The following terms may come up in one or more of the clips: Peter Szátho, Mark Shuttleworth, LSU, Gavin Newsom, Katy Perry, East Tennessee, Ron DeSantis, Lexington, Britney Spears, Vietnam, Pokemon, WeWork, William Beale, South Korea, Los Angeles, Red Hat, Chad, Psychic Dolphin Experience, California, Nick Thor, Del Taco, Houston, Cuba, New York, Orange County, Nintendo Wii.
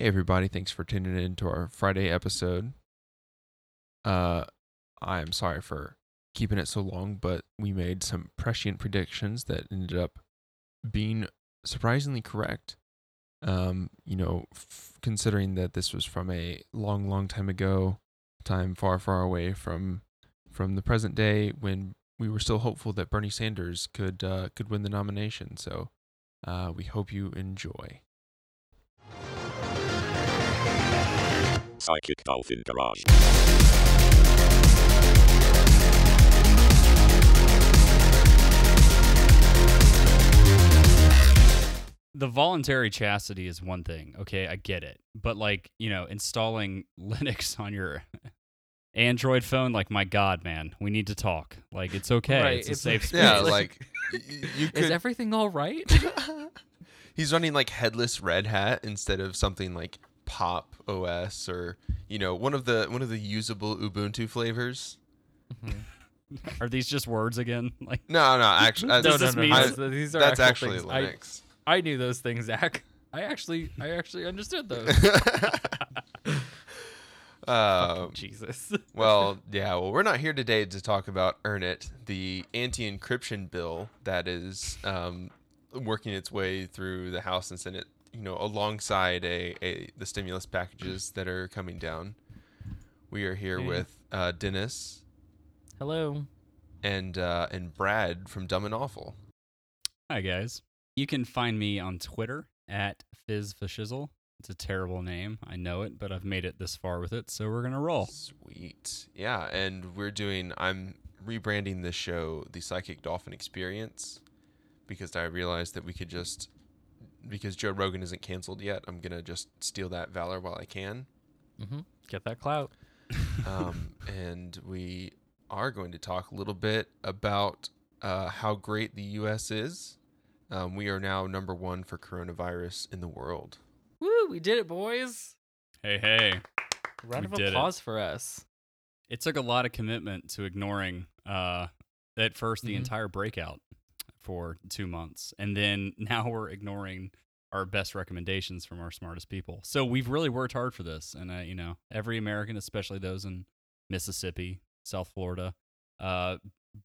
Hey everybody, thanks for tuning in to our Friday episode. I'm sorry for keeping it so long, but we made some prescient predictions that ended up being surprisingly correct. Considering that this was from a long time ago, time far away from the present day when we were still hopeful that Bernie Sanders could win the nomination. So we hope you enjoy. Psychic Dolphin Garage. The voluntary chastity is one thing, okay? I get it. But, installing Linux on your Android phone, my God, man, we need to talk. It's okay. Right. It's a safe space. Yeah, you could... Is everything all right? He's running, headless Red Hat instead of something like Pop OS or one of the usable Ubuntu flavors. Mm-hmm. Are these just words again? No, actually, that's actually Linux. I knew those things, Zach. I actually understood those. Jesus. Well, yeah. Well, we're not here today to talk about Earn It, the anti-encryption bill that is working its way through the House and Senate. Alongside the stimulus packages that are coming down. We are here with Dennis. Hello. And Brad from Dumb and Awful. Hi, guys. You can find me on Twitter at FizzFashizzle. It's a terrible name. I know it, but I've made it this far with it, so we're going to roll. Sweet. Yeah, and I'm rebranding this show the Psychic Dolphin Experience because I realized that we could just... Because Joe Rogan isn't canceled yet, I'm going to just steal that valor while I can. Mm-hmm. Get that clout. And we are going to talk a little bit about how great the U.S. is. We are now number one for coronavirus in the world. Woo, we did it, boys. Hey. Round of applause for us. It took a lot of commitment to ignoring, at first, the entire breakout. For 2 months, and then now we're ignoring our best recommendations from our smartest people. So we've really worked hard for this, and every American, especially those in Mississippi, South Florida,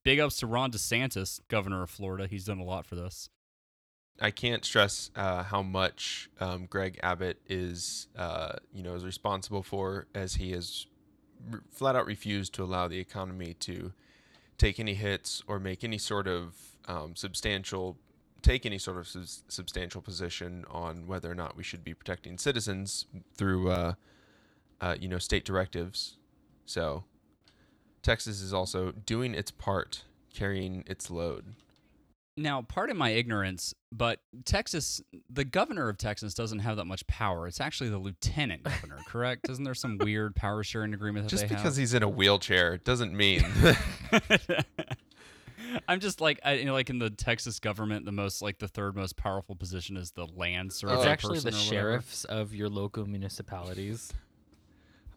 big ups to Ron DeSantis, governor of Florida. He's done a lot for this. I can't stress how much Greg Abbott is responsible for, as he has flat out refused to allow the economy to take any hits or make any sort of substantial position on whether or not we should be protecting citizens through, state directives. So Texas is also doing its part, carrying its load. Now, pardon my ignorance, but Texas, the governor of Texas doesn't have that much power. It's actually the lieutenant governor, correct? Isn't there some weird power sharing agreement that they have? Just because he's in a wheelchair doesn't mean... I'm just in the Texas government, the third most powerful position is the land surveyor. It's actually the sheriffs of your local municipalities.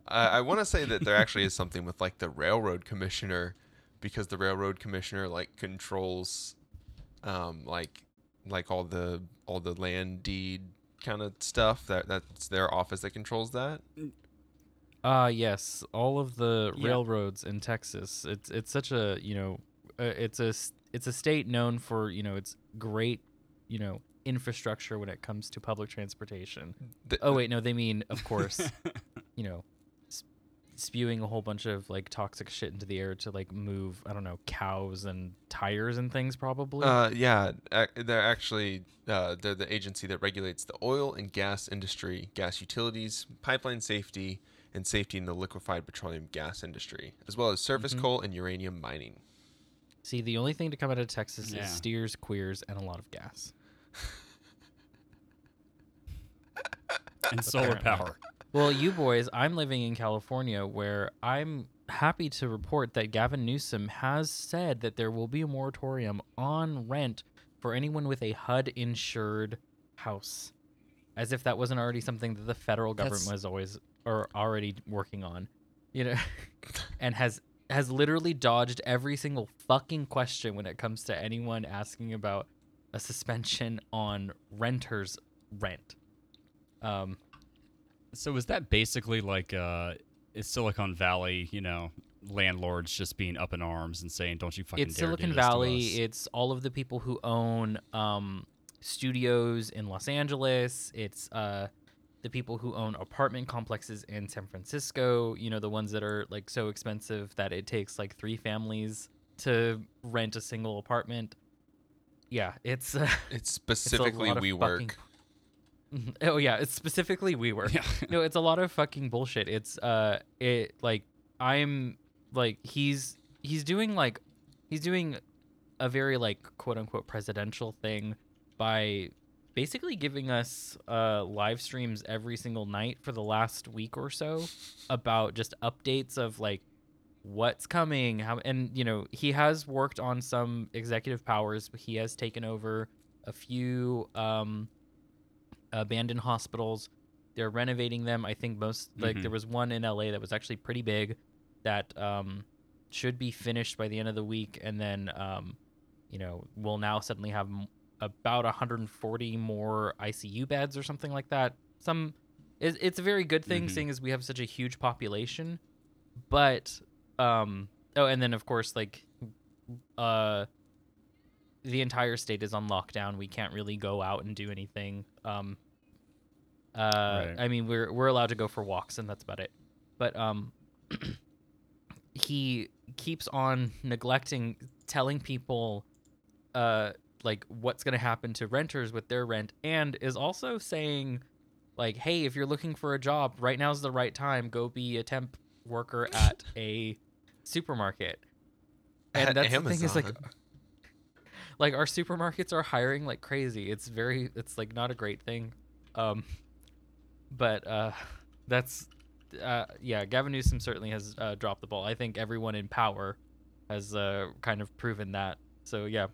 I want to say that there actually is something with the railroad commissioner, because the railroad commissioner controls, all the land deed kind of stuff. That's their office that controls that. Yes, all of the railroads in Texas. It's such a it's a state known for its great infrastructure when it comes to public transportation. They mean, of course, spewing a whole bunch of toxic shit into the air to move cows and tires and things probably. They're actually they're the agency that regulates the oil and gas industry, gas utilities, pipeline safety, and safety in the liquefied petroleum gas industry, as well as surface coal and uranium mining. See, the only thing to come out of Texas is steers, queers, and a lot of gas. And solar power. Well, you boys, I'm living in California, where I'm happy to report that Gavin Newsom has said that there will be a moratorium on rent for anyone with a HUD-insured house, as if that wasn't already something that the federal government was already working on, and has literally dodged every single fucking question when it comes to anyone asking about a suspension on renters' rent. So is that basically like Silicon Valley, you know, landlords just being up in arms and saying, don't you fucking dare do this to us? It's Silicon Valley. It's all of the people who own studios in Los Angeles. It's the people who own apartment complexes in San Francisco, you know, the ones that are like so expensive that it takes like three families to rent a single apartment. Yeah, it's specifically WeWork. Oh yeah, it's specifically WeWork. Yeah. No, it's a lot of fucking bullshit. It's he's doing a very like quote unquote presidential thing by basically giving us live streams every single night for the last week or so about just updates of like what's coming, how, and you know, he has worked on some executive powers, but he has taken over a few abandoned hospitals. They're renovating them. I think most, like, there was one in LA that was actually pretty big that should be finished by the end of the week, and then you know, we'll now suddenly have about 140 more ICU beds or something like that. It's a very good thing, seeing as we have such a huge population. But and then of course, like, the entire state is on lockdown. We can't really go out and do anything. Right. I mean, we're allowed to go for walks, and that's about it. But he keeps on neglecting telling people like what's going to happen to renters with their rent, and is also saying like, hey, if you're looking for a job, right now's the right time. Go be a temp worker at a supermarket. And that's Amazon. The thing is like our supermarkets are hiring like crazy. It's like not a great thing. But that's yeah, Gavin Newsom certainly has dropped the ball. I think everyone in power has kind of proven that. So yeah,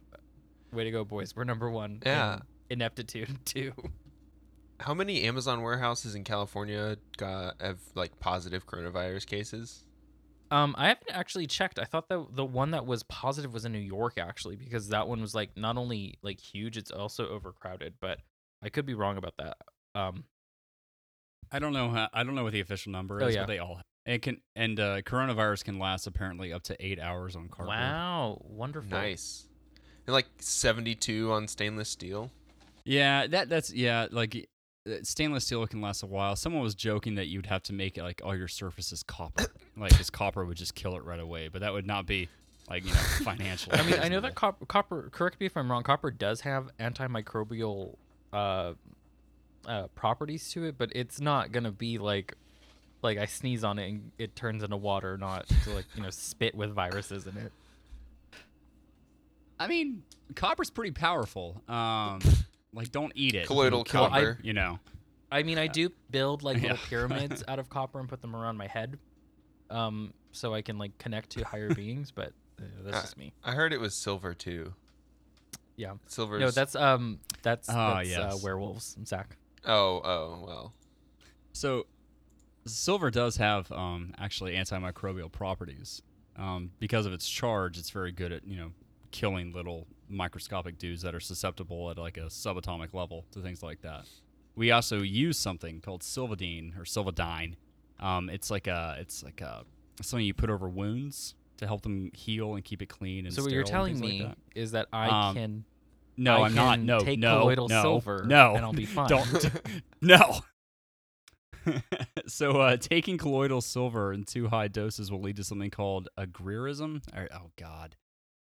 way to go, boys. We're number one. Yeah. In ineptitude too. How many Amazon warehouses in California have like positive coronavirus cases? I haven't actually checked. I thought that the one that was positive was in New York, actually, because that one was like not only like huge, it's also overcrowded. But I could be wrong about that. I don't know. I don't know what the official number is, but they all have. It can, and coronavirus can last apparently up to 8 hours on cardboard. Wow, wonderful, nice, and like 72 on stainless steel. Yeah, that's like. Stainless steel can last a while. Someone was joking that you'd have to make like all your surfaces copper, like because copper would just kill it right away. But that would not be like, you know, financial. I mean, I know that copper. Correct me if I'm wrong. Copper does have antimicrobial properties to it, but it's not gonna be like I sneeze on it and it turns into water, not to like, you know, spit with viruses in it. I mean, copper's pretty powerful. Like, don't eat it. Colloidal copper. You know. I mean, I do build, like, little pyramids out of copper and put them around my head so I can, like, connect to higher beings, but that's just me. I heard it was silver, too. Yeah. Silver. No, that's werewolves, Zach. Oh, well. So, silver does have, actually, antimicrobial properties. Because of its charge, it's very good at, you know, killing little microscopic dudes that are susceptible at like a subatomic level to things like that. We also use something called silvadine. It's like a something you put over wounds to help them heal and keep it clean and so sterile. So what you're telling me like that. Is that I can no I I'm can not no take no colloidal no, silver no, and I'll be fine. Don't no. So taking colloidal silver in too high doses will lead to something called agrirism. Oh God,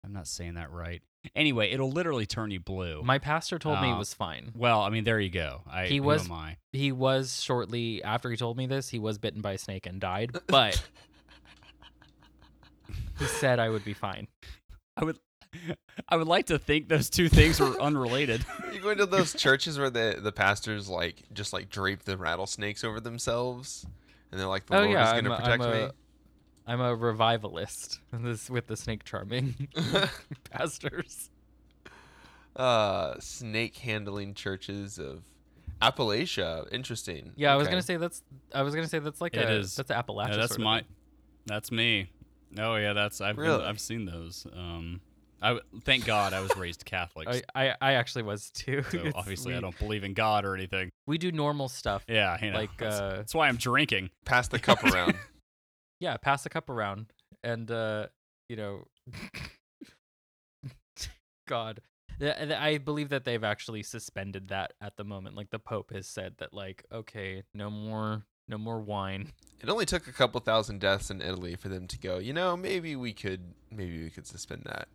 I'm not saying that right. Anyway, it'll literally turn you blue. My pastor told me it was fine. Well, I mean, there you go. He was shortly after he told me this, he was bitten by a snake and died, but he said I would be fine. I would like to think those two things were unrelated. You go into those churches where the pastors like just like drape the rattlesnakes over themselves, and they're like, the Lord is going to protect me. I'm a revivalist with the snake charming pastors. Snake handling churches of Appalachia. Interesting. Yeah, okay. I was gonna say that's like that's an Appalachia. Yeah, that's sort of. That's me. Oh yeah, I've seen those. Thank God I was raised Catholic. I actually was too. So obviously I don't believe in God or anything. We do normal stuff. Yeah, you know, like that's why I'm drinking. Pass the cup around. Yeah, pass the cup around, and you know, God, I believe that they've actually suspended that at the moment. Like the Pope has said that, like, okay, no more wine. It only took a couple thousand deaths in Italy for them to go, you know, maybe we could suspend that.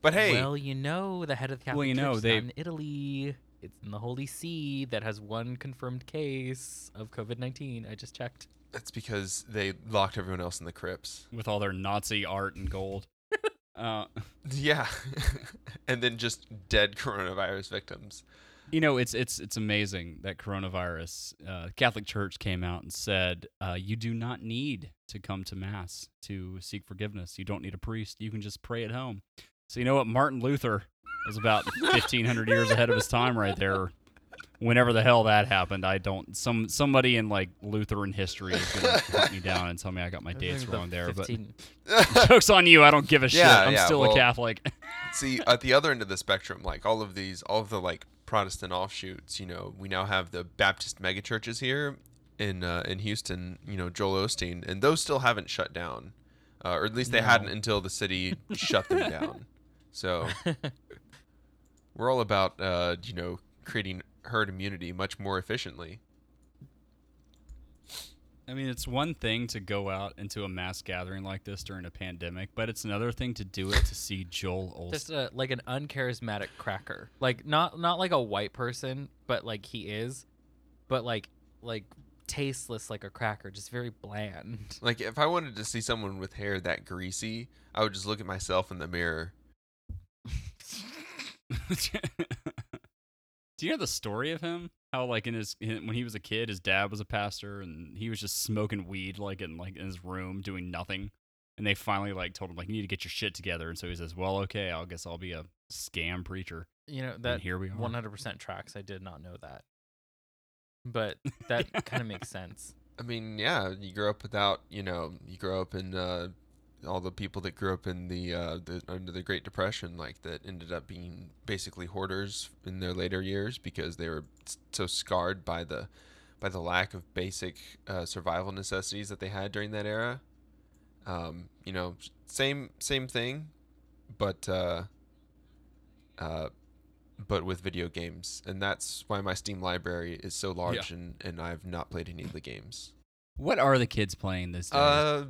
But hey, well, you know, the head of the Catholic Church in Italy, it's in the Holy See that has one confirmed case of COVID-19. I just checked. That's because they locked everyone else in the crypts with all their Nazi art and gold. Yeah, and then just dead coronavirus victims. You know, it's amazing that coronavirus. Catholic Church came out and said, "You do not need to come to mass to seek forgiveness. You don't need a priest. You can just pray at home." So you know what? Martin Luther was about 1,500 years ahead of his time right there. Whenever the hell that happened, I don't. Somebody in like Lutheran history is gonna put me down and tell me I got my dates wrong there. But joke's on you. I don't give a shit. I'm still a Catholic. See, at the other end of the spectrum, like all of the like Protestant offshoots. You know, we now have the Baptist megachurches here in Houston. You know, Joel Osteen, and those still haven't shut down. Or at least they hadn't until the city shut them down. So we're all about, you know, creating herd immunity much more efficiently. I mean, it's one thing to go out into a mass gathering like this during a pandemic, but it's another thing to do it to see Joel Olsen. Just like an uncharismatic cracker. Like, not like a white person, but like he is. But like... tasteless like a cracker, just very bland. Like if I wanted to see someone with hair that greasy, I would just look at myself in the mirror. Do you know the story of him? How like when he was a kid, his dad was a pastor and he was just smoking weed in his room doing nothing. And they finally like told him like you need to get your shit together. And so he says, well, okay, I guess I'll be a scam preacher. You know that, and here we are. 100% tracks. I did not know that. But that kind of makes sense. I mean, yeah, you grow up in all the people that grew up in the under the Great Depression, like that ended up being basically hoarders in their later years because they were so scarred by the lack of basic survival necessities that they had during that era. You know, same thing, but with video games, and that's why my Steam library is so large. Yeah. and I've not played any of the games. What are the kids playing this day?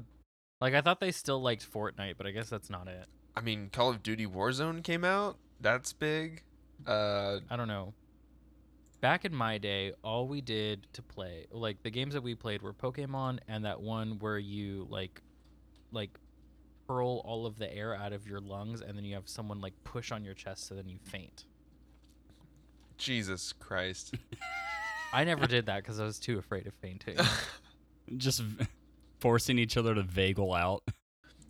Like I thought they still liked Fortnite, but I guess that's not it. I mean, Call of Duty Warzone came out. That's big. I don't know. Back in my day, all we did to play, like the games that we played were Pokemon and that one where you like hurl all of the air out of your lungs and then you have someone like push on your chest so then you faint. Jesus Christ. I never did that because I was too afraid of fainting. Just forcing each other to vaggle out.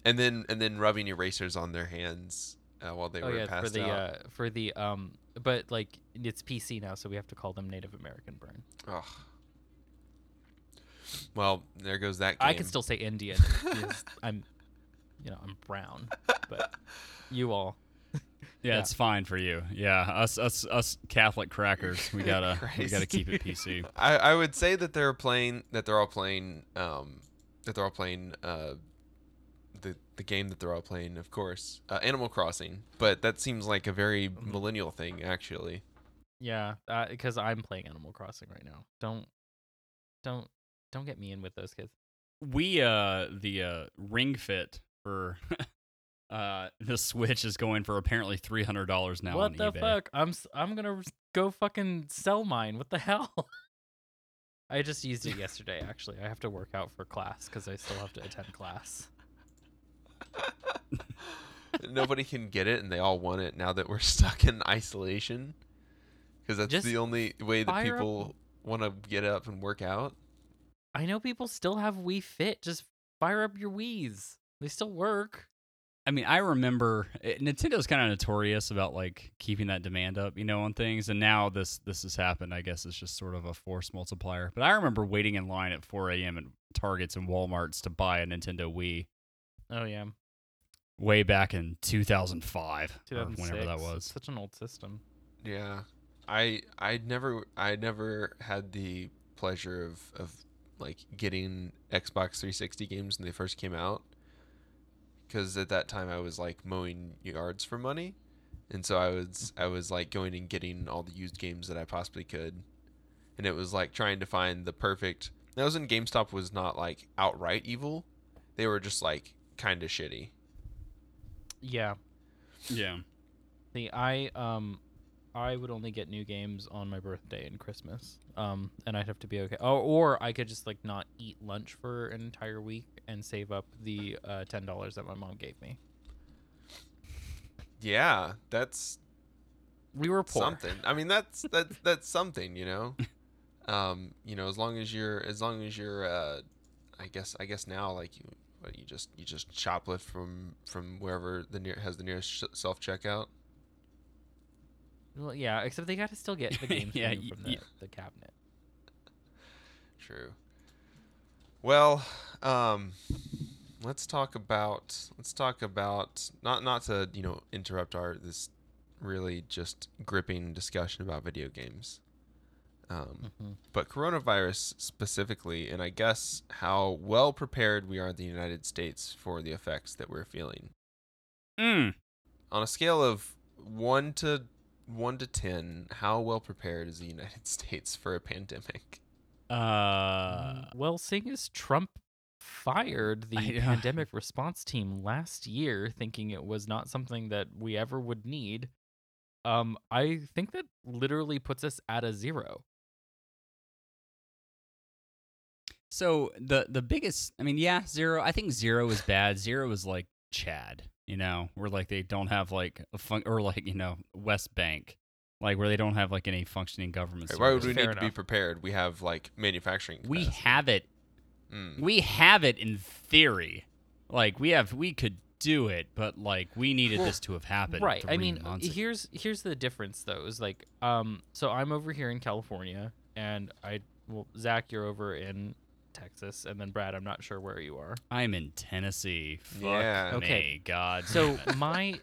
And then rubbing erasers on their hands while they were passed out. But like it's PC now, so we have to call them Native American burn. Oh. Well, there goes that game. I can still say Indian. I'm brown, but you all. Yeah, it's fine for you. Yeah, us Catholic crackers, we gotta keep it PC. I would say that they're all playing the game that they're all playing, of course, Animal Crossing. But that seems like a very millennial thing, actually. Yeah, because I'm playing Animal Crossing right now. Don't get me in with those kids. We the Ring Fit for. The Switch is going for apparently $300 now. What on the eBay. Fuck? I'm gonna go fucking sell mine. What the hell? I just used it yesterday. Actually, I have to work out for class because I still have to attend class. Nobody can get it, and they all want it now that we're stuck in isolation. Because that's just the only way that people want to get up and work out. I know people still have Wii Fit. Just fire up your Wiis. They still work. I mean, I remember Nintendo's kind of notorious about like keeping that demand up, you know, on things. And now this has happened. I guess it's just sort of a force multiplier. But I remember waiting in line at 4 a.m. at Targets and Walmarts to buy a Nintendo Wii. Oh yeah, way back in 2005, or whenever that was. Such an old system. Yeah, I never had the pleasure of like getting Xbox 360 games when they first came out, because at that time I was like mowing yards for money, and so I was like going and getting all the used games that I possibly could, and it was like trying to find the perfect. That was when GameStop was not like outright evil; they were just like kind of shitty. Yeah. Yeah. See, I would only get new games on my birthday and Christmas. And I'd have to be okay. Oh, or I could just like not eat lunch for an entire week and save up the $10 that my mom gave me. Yeah, that's we were poor. Something. I mean, that's something, you know. You know, as long as you're I guess now like you. But you just shoplift from wherever has the nearest self checkout. Well, yeah, except they got to still get the games from the cabinet. True. Well, let's talk about not to, you know, interrupt this really just gripping discussion about video games. But coronavirus specifically, and I guess how well prepared we are in the United States for the effects that we're feeling. On a scale of 1 to 10, how well prepared is the United States for a pandemic? Well, seeing as Trump fired the pandemic response team last year, thinking it was not something that we ever would need, I think that literally puts us at a zero. So the biggest, I mean, yeah, zero. I think zero is bad. Zero is like Chad, you know, where like they don't have like a or like, you know, West Bank, like where they don't have like any functioning government. Right, why would we need to be prepared? We have like manufacturing capacity. We have it. We have it in theory. Like we could do it, but like we needed this to have happened. Right. I mean, here's the difference though. Is like, so I'm over here in California, and Zach, you're over in Texas, and then Brad, I'm not sure where you are. I'm in Tennessee. Fuck me. God. So my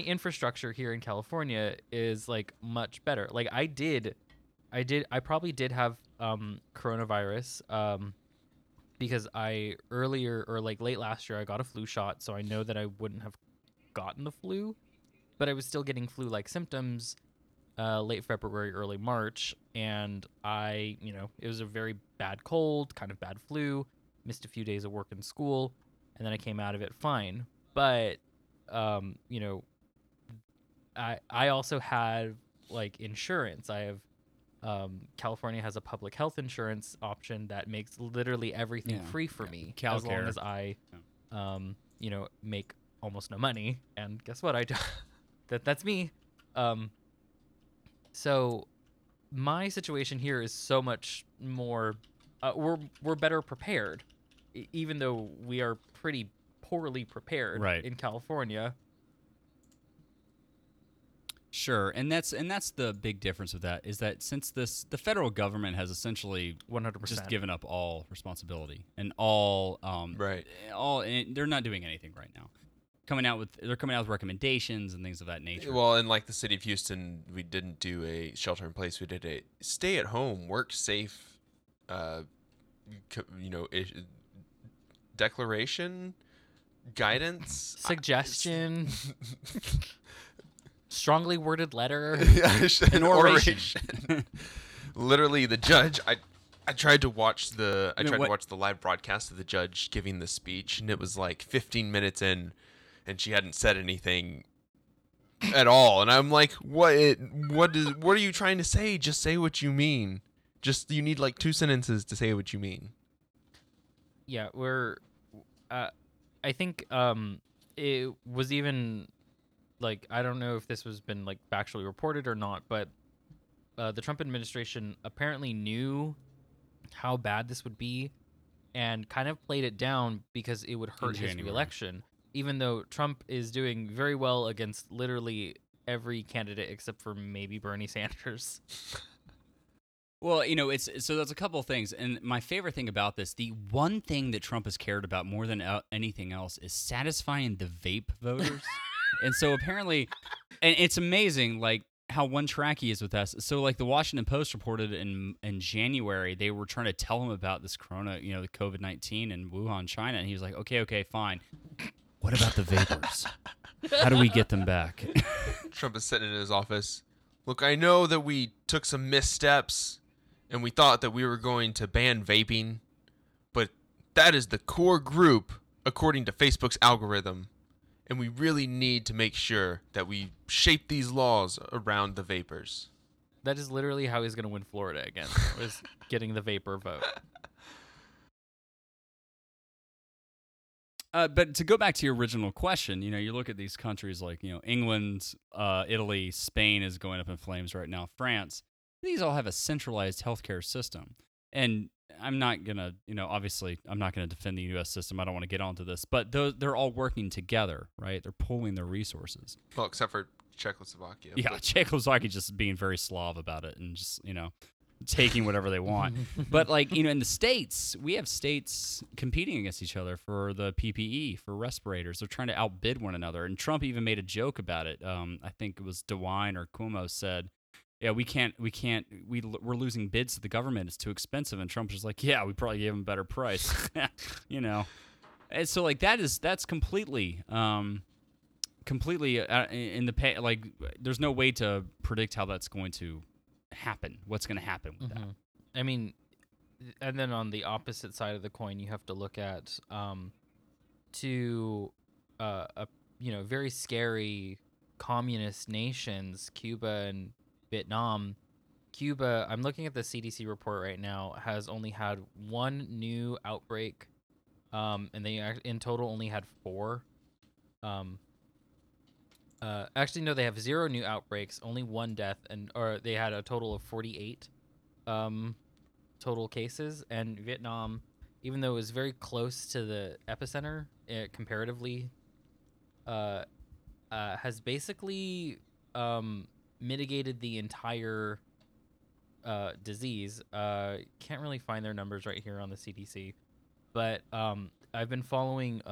infrastructure here in California is like much better. Like I probably did have coronavirus because late last year I got a flu shot, so I know that I wouldn't have gotten the flu, but I was still getting flu-like symptoms late February, early March, and I, you know, it was a very bad cold, kind of bad flu, missed a few days of work and school, and then I came out of it fine. But, you know, I also had, like, insurance. I have, California has a public health insurance option that makes literally everything free for me, Calcare, as long as I, you know, make almost no money. And guess what? I do. That's me. So my situation here is so much more we're better prepared, even though we are pretty poorly prepared in California. Sure, and that's the big difference with that, is that since the federal government has essentially 100% just given up all responsibility and all and they're not doing anything right now. They're coming out with recommendations and things of that nature. Well, and like the city of Houston, we didn't do a shelter in place. We did a stay at home, work safe, you know, declaration, guidance, suggestion. Strongly worded letter, an oration. Literally, the judge. I tried to watch the live broadcast of the judge giving the speech, and it was like 15 minutes in, and she hadn't said anything at all. And I'm like, what are you trying to say? Just say what you mean. Just you need like two sentences to say what you mean. Yeah, I think it was even. Like, I don't know if this was been, like, factually reported or not, but the Trump administration apparently knew how bad this would be and kind of played it down because it would hurt his reelection, even though Trump is doing very well against literally every candidate except for maybe Bernie Sanders. Well, you know, it's so that's a couple of things. And my favorite thing about this, the one thing that Trump has cared about more than anything else is satisfying the vape voters. And so apparently, and it's amazing, like, how one track he is with us. So, like, the Washington Post reported in January, they were trying to tell him about this corona, you know, the COVID-19 in Wuhan, China. And he was like, okay, fine. What about the vapors? How do we get them back? Trump is sitting in his office. Look, I know that we took some missteps. And we thought that we were going to ban vaping, but that is the core group according to Facebook's algorithm. And we really need to make sure that we shape these laws around the vapors. That is literally how he's going to win Florida again, was getting the vapor vote. But to go back to your original question, you know, you look at these countries like, you know, England, Italy, Spain is going up in flames right now, France. These all have a centralized healthcare system. And I'm not going to, you know, obviously I'm not going to defend the U.S. system. I don't want to get onto this, but they're all working together, right? They're pooling their resources. Well, except for Czechoslovakia. Yeah, Czechoslovakia just being very Slav about it and just, you know, taking whatever they want. But like, you know, in the States, we have states competing against each other for the PPE, for respirators. They're trying to outbid one another. And Trump even made a joke about it. I think it was DeWine or Cuomo said, yeah, we're losing bids to the government. It's too expensive. And Trump's just like, yeah, we probably gave him a better price, you know. And so, like, that's completely in the pay. Like, there's no way to predict how that's going to happen. What's going to happen with mm-hmm. that? I mean, and then on the opposite side of the coin, you have to look at very scary communist nations, Cuba and Vietnam. Cuba, I'm looking at the CDC report right now, has only had one new outbreak, and they in total only had four. Actually, no, they have zero new outbreaks, only one death, or they had a total of 48 total cases. And Vietnam, even though it was very close to the epicenter comparatively, has basically... mitigated the entire disease. Can't really find their numbers right here on the CDC, but I've been following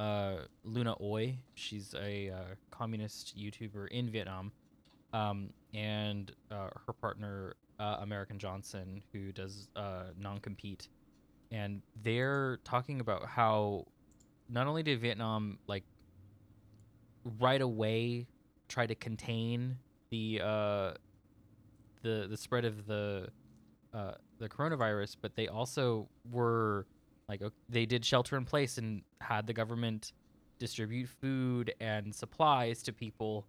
Luna Oi. She's a communist YouTuber in Vietnam, and her partner American Johnson, who does non-compete, and they're talking about how not only did Vietnam like right away try to contain the spread of the coronavirus, but they also were like they did shelter in place and had the government distribute food and supplies to people.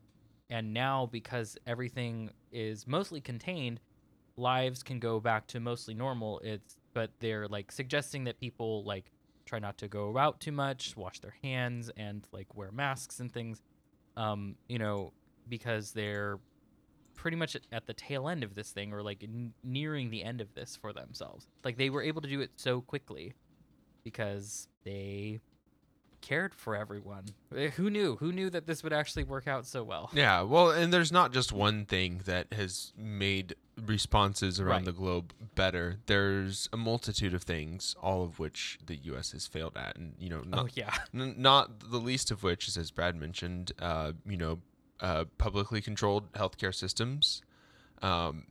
And now, because everything is mostly contained, lives can go back to mostly normal. But they're like suggesting that people like try not to go out too much, wash their hands, and like wear masks and things. You know, because they're pretty much at the tail end of this thing, or like nearing the end of this for themselves. Like, they were able to do it so quickly because they cared for everyone. Who knew that this would actually work out so well? Yeah, well, and there's not just one thing that has made responses around the globe better. There's a multitude of things, all of which the U.S. has failed at. And, you know, not the least of which is, as Brad mentioned, you know, publicly controlled healthcare systems,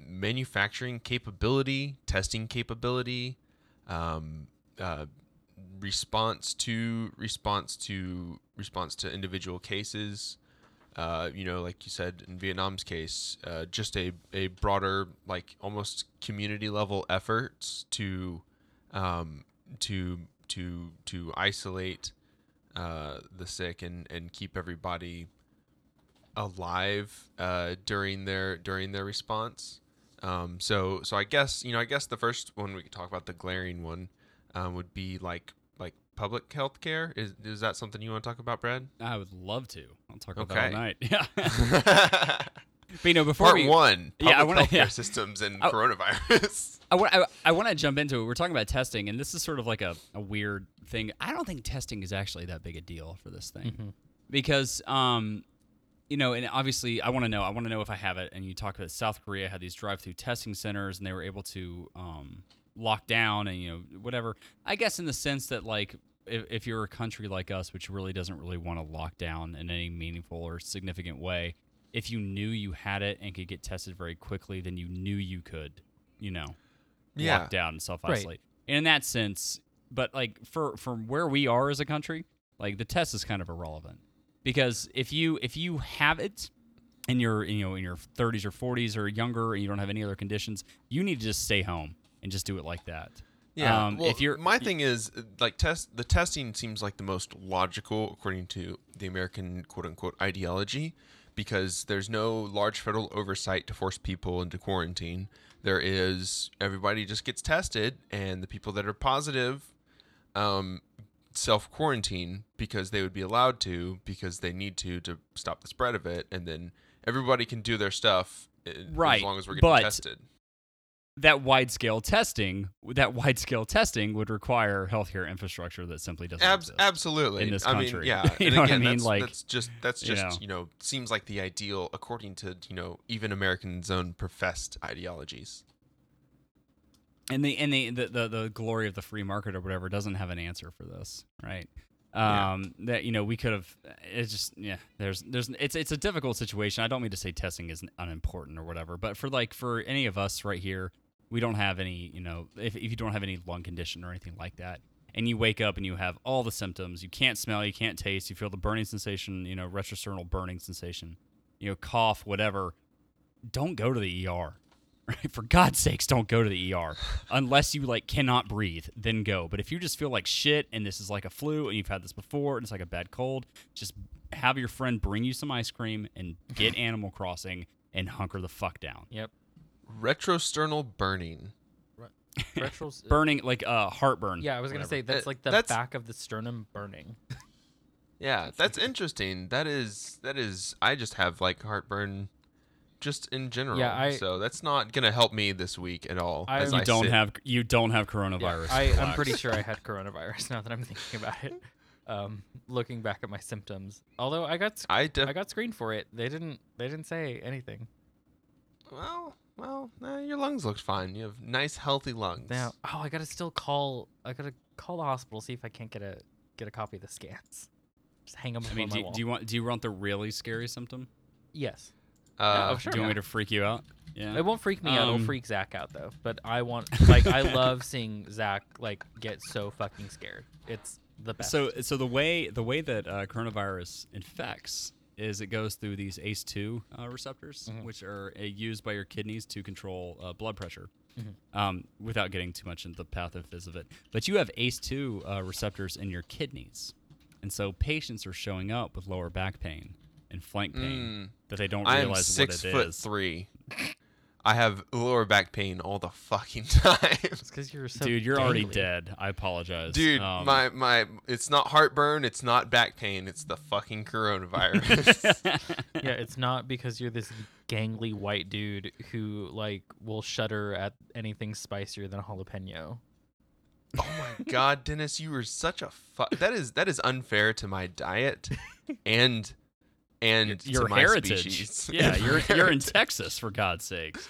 manufacturing capability, testing capability, response to individual cases. You know, like you said, in Vietnam's case, just a broader, like almost community level efforts to isolate the sick and keep everybody alive during their response. So I guess the first one we could talk about, the glaring one, would be like public health care. Is that something you want to talk about, Brad? I would love to. I'll talk about that all night. Yeah. But you know, before systems and coronavirus. I want to jump into it. We're talking about testing, and this is sort of like a weird thing. I don't think testing is actually that big a deal for this thing, because you know, and obviously I want to know if I have it. And you talk about South Korea had these drive-through testing centers, and they were able to lock down and, you know, whatever. I guess in the sense that, like, if you're a country like us, which really doesn't really want to lock down in any meaningful or significant way, if you knew you had it and could get tested very quickly, then you knew you could, you know, lock down and self-isolate. Right. And in that sense, but, like, from where we are as a country, like, the test is kind of irrelevant. Because if you have it and you're, you know, in your 30s or 40s or younger and you don't have any other conditions, you need to just stay home and just do it like that. Yeah. Well, my thing is, like, the testing seems like the most logical according to the American quote unquote ideology, because there's no large federal oversight to force people into quarantine. There is, everybody just gets tested, and the people that are positive self-quarantine because they would be allowed to, because they need to stop the spread of it, and then everybody can do their stuff as long as we're getting tested. That wide-scale testing would require healthcare infrastructure that simply doesn't exist. Absolutely. In this country. I mean, yeah. You know, and again, what I mean? That's just, you know, seems like the ideal according to, you know, even Americans' own professed ideologies. And the glory of the free market or whatever doesn't have an answer for this, right? That, you know, we could have. It's just, yeah. It's a difficult situation. I don't mean to say testing is unimportant or whatever, but for any of us right here, we don't have any. You know, if you don't have any lung condition or anything like that, and you wake up and you have all the symptoms, you can't smell, you can't taste, you feel the burning sensation, you know, retrosternal burning sensation, you know, cough, whatever. Don't go to the ER. Right? For God's sakes, don't go to the ER unless you, like, cannot breathe, then go. But if you just feel like shit and this is like a flu and you've had this before and it's like a bad cold, just have your friend bring you some ice cream and get Animal Crossing and hunker the fuck down. Yep. Retrosternal burning. Burning, like heartburn. Yeah, I was going to say that's like the back of the sternum burning. Yeah, that's interesting. That is, I just have like heartburn. Just in general, yeah, so that's not gonna help me this week at all. You don't have coronavirus. Yeah, I'm pretty sure I had coronavirus. Now that I'm thinking about it, looking back at my symptoms, although I got screened for it, they didn't say anything. Well, your lungs looked fine. You have nice, healthy lungs. Now, I gotta call the hospital, see if I can't get a copy of the scans. Just hang them. I mean, my wall. Do you want the really scary symptom? Yes. Sure. Do you want me to freak you out? Yeah. It won't freak me out. It'll freak Zach out, though. But I love seeing Zach, like, get so fucking scared. It's the best. So the way that coronavirus infects is it goes through these ACE2 receptors, mm-hmm. which are used by your kidneys to control blood pressure, mm-hmm. Without getting too much into the pathophys of it. But you have ACE2 receptors in your kidneys. And so patients are showing up with lower back pain and flank pain that they don't realize what it is. I am 6'3". I have lower back pain all the fucking time. It's because you're so dude, you're daily. Already dead. I apologize. Dude, my it's not heartburn, it's not back pain, it's the fucking coronavirus. Yeah, it's not because you're this gangly white dude who, like, will shudder at anything spicier than a jalapeno. Oh my God, Dennis, you were such a that is unfair to my diet and your heritage. Species. Yeah, you're in Texas, for God's sakes.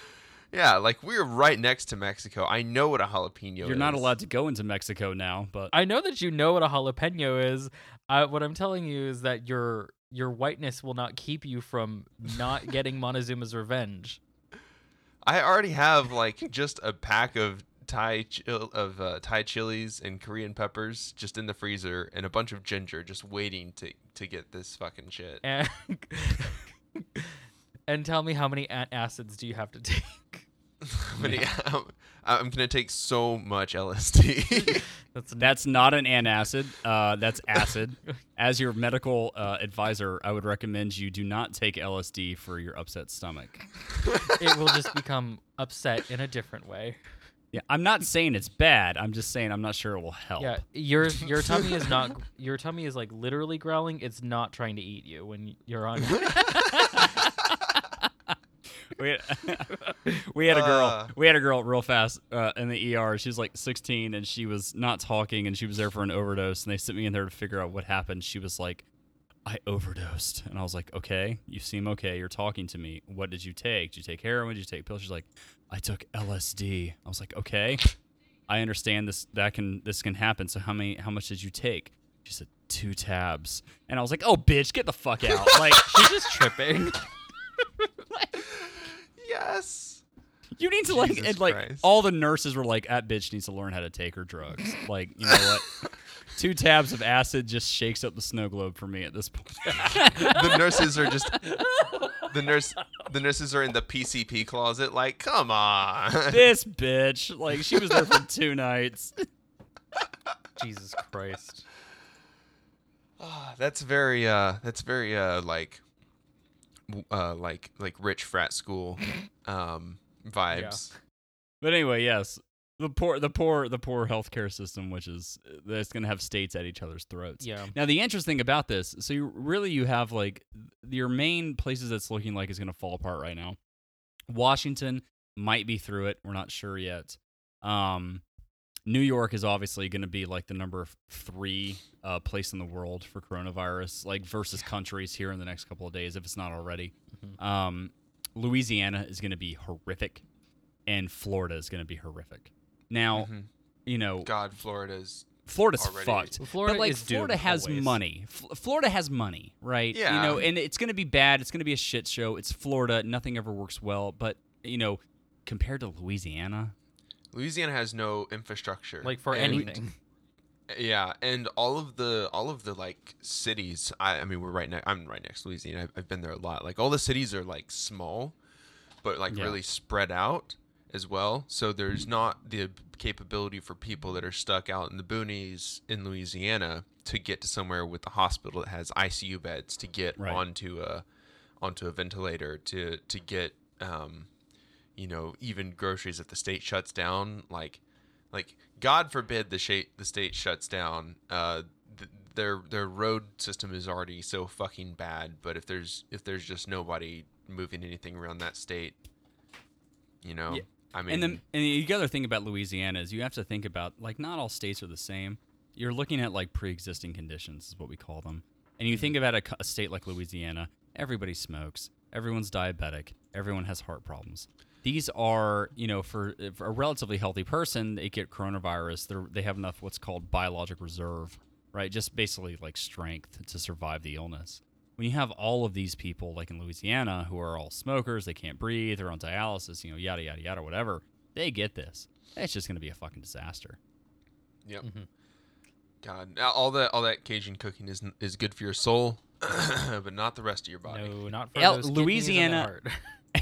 Yeah, like, we're right next to Mexico. I know what a jalapeno is. You're not allowed to go into Mexico now, but I know that you know what a jalapeno is. What I'm telling you is that your whiteness will not keep you from not getting Montezuma's revenge. I already have, like, just a pack of Thai chilies and Korean peppers just in the freezer, and a bunch of ginger just waiting to get this fucking shit. And tell me, how many antacids do you have to take? I'm gonna take so much LSD. That's not an antacid. That's acid. As your medical advisor, I would recommend you do not take LSD for your upset stomach. It will just become upset in a different way. Yeah, I'm not saying it's bad. I'm just saying I'm not sure it will help. Yeah, your tummy is not. Your tummy is, like, literally growling. It's not trying to eat you when you're on. We had a girl real fast in the ER. She was like 16 and she was not talking, and she was there for an overdose. And they sent me in there to figure out what happened. She was like, I overdosed. And I was like, okay, you seem okay. You're talking to me. What did you take? Did you take heroin? Did you take pills? She's like, I took LSD. I was like, okay, I understand this can happen. So how much did you take? She said 2 tabs. And I was like, oh, bitch, get the fuck out. Like, she's just tripping. Like, yes. You need to like, and, like all the nurses were like, that bitch needs to learn how to take her drugs. Like, you know what? 2 tabs of acid just shakes up the snow globe for me at this point. The nurses are just the nurses are in the PCP closet. Like, come on, this bitch. Like, she was there for 2 nights. Jesus Christ. Oh, that's very rich frat school vibes. Yeah. But anyway, yes. The poor healthcare system, which is that's going to have states at each other's throats. Yeah. Now the interesting about this, so you have like your main places that's looking like is going to fall apart right now. Washington might be through it. We're not sure yet. New York is obviously going to be like the number 3 place in the world for coronavirus, like versus countries here in the next couple of days if it's not already. Mm-hmm. Louisiana is going to be horrific, and Florida is going to be horrific. Now, mm-hmm. you know, God, Florida's already fucked. Well, Florida but like, is Florida has always. Money. Florida has money, right? Yeah. You know, and it's going to be bad. It's going to be a shit show. It's Florida. Nothing ever works well. But you know, compared to Louisiana has no infrastructure, like for anything. Yeah, and all of the like cities. I mean, I'm right next to Louisiana. I've been there a lot. Like all the cities are like small, but like really spread out as well, so there's not the capability for people that are stuck out in the boonies in Louisiana to get to somewhere with a hospital that has ICU beds, to get onto a ventilator, to get you know, even groceries if the state shuts down. Like God forbid the state shuts down. Their road system is already so fucking bad, but if there's just nobody moving anything around that state, you know. Yeah. I mean, and the other thing about Louisiana is you have to think about, like, not all states are the same. You're looking at, like, pre-existing conditions is what we call them. And you think about a state like Louisiana, everybody smokes, everyone's diabetic, everyone has heart problems. These are, you know, for a relatively healthy person, they get coronavirus, they have enough what's called biologic reserve, right? Just basically, like, strength to survive the illness. When you have all of these people, like in Louisiana, who are all smokers, they can't breathe, they're on dialysis, you know, yada, yada, yada, whatever, they get this. It's just going to be a fucking disaster. Yep. Mm-hmm. God, all that Cajun cooking is good for your soul, but not the rest of your body. No, not for those Louisiana.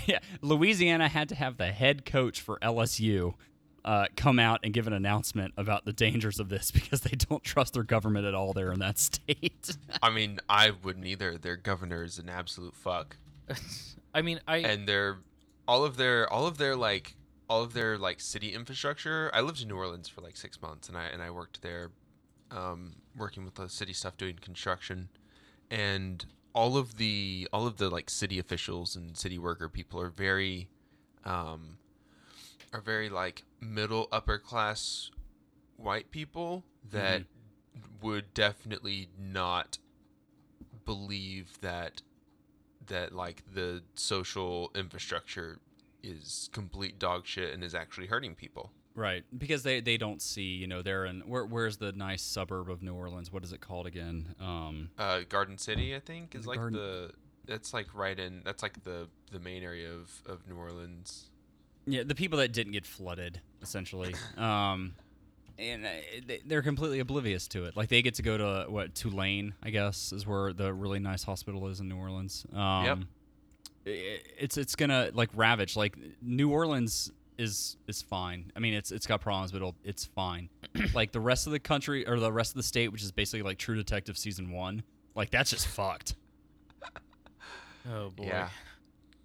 Yeah, Louisiana had to have the head coach for LSU come out and give an announcement about the dangers of this because they don't trust their government at all there in that state. I mean, I wouldn't either. Their governor is an absolute fuck. I mean, all of their city infrastructure. I lived in New Orleans for like 6 months, and I worked there, working with the city stuff, doing construction, and all of the like city officials and city worker people are very like middle upper class white people that would definitely not believe that like the social infrastructure is complete dog shit and is actually hurting people. Right, because they don't see, you know, they're in where's the nice suburb of New Orleans? What is it called again? Garden City, I think, is like the main area of New Orleans. Yeah, the people that didn't get flooded, essentially, and they're completely oblivious to it. Like, they get to go to, Tulane, I guess, is where the really nice hospital is in New Orleans. It's gonna, like, ravage. Like, New Orleans is fine. I mean, it's got problems, but it's fine. Like, the rest of the country, or the rest of the state, which is basically like True Detective Season 1, like, that's just fucked. Oh, boy. Yeah.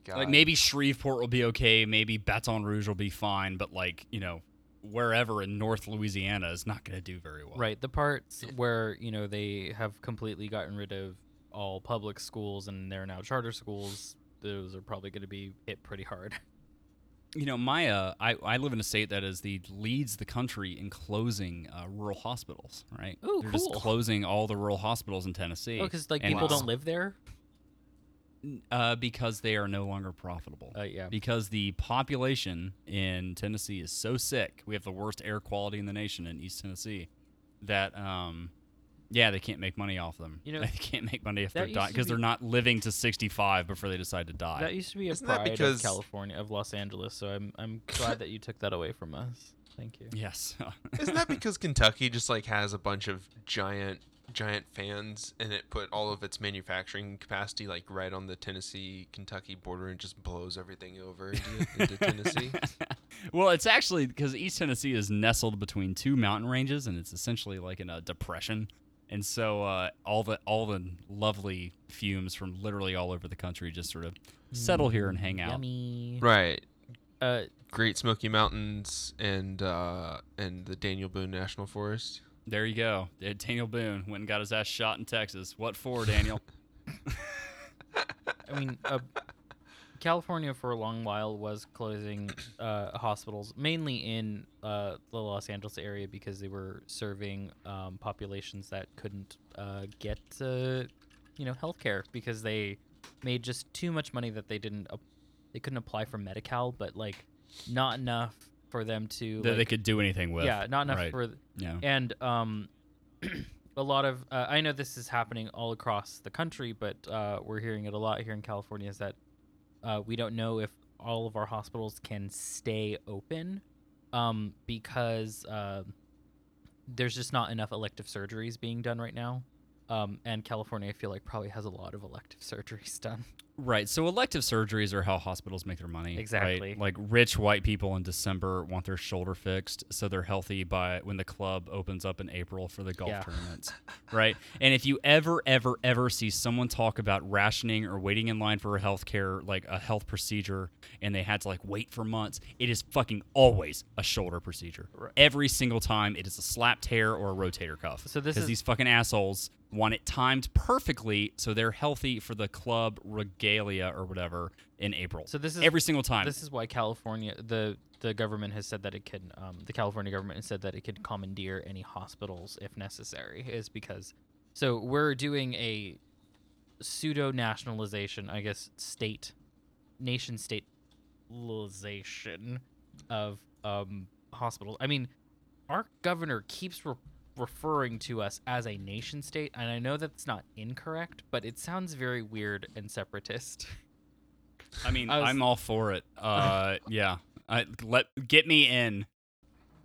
God. Like, maybe Shreveport will be okay, maybe Baton Rouge will be fine, but, like, you know, wherever in North Louisiana is not going to do very well. Right, the parts where, you know, they have completely gotten rid of all public schools and they're now charter schools, those are probably going to be hit pretty hard. You know, my I live in a state that is leads the country in closing rural hospitals, right? Ooh, they're cool. Just closing all the rural hospitals in Tennessee. Oh, because, like, people don't live there? Because they are no longer profitable. Yeah. Because the population in Tennessee is so sick. We have the worst air quality in the nation in East Tennessee that, yeah, they can't make money off them. You know, they can't make money if they're dying because they're not living to 65 before they decide to die. That used to be a pride of California, of Los Angeles. So I'm glad that you took that away from us. Thank you. Yes. Isn't that because Kentucky just like has a bunch of giant fans and it put all of its manufacturing capacity like right on the Tennessee-Kentucky border and just blows everything over into Tennessee? Well, it's actually because East Tennessee is nestled between two mountain ranges and it's essentially like in a depression. And so all the lovely fumes from literally all over the country just sort of settle here and hang out. Yummy. Right. Great Smoky Mountains and the Daniel Boone National Forest. There you go. Daniel Boone went and got his ass shot in Texas. What for, Daniel? I mean, California for a long while was closing hospitals, mainly in the Los Angeles area, because they were serving populations that couldn't get, healthcare because they made just too much money that they couldn't apply for MediCal, but like not enough for them to that like, they could do anything with. Yeah, not enough right. for yeah. And a lot of I know this is happening all across the country, but we're hearing it a lot here in California is that. We don't know if all of our hospitals can stay open because there's just not enough elective surgeries being done right now. And California, I feel like, probably has a lot of elective surgeries done. Right. So elective surgeries are how hospitals make their money. Exactly. Right? Like rich white people in December want their shoulder fixed so they're healthy by when the club opens up in April for the golf tournaments. Right. And if you ever see someone talk about rationing or waiting in line for a healthcare, like a health procedure, and they had to like wait for months, it is fucking always a shoulder procedure. Right. Every single time it is a slap tear or a rotator cuff. So this is these fucking assholes want it timed perfectly so they're healthy for the club regalia or whatever in April. So this is every single time. This is why California, the government has said that it can, the California government has said that it could commandeer any hospitals if necessary, is because, so we're doing a pseudo nationalization, I guess, nation-statelization of hospitals. I mean, our governor keeps referring to us as a nation state, and I know that's not incorrect, but it sounds very weird and separatist. I mean, I'm all for it. Yeah, get me in.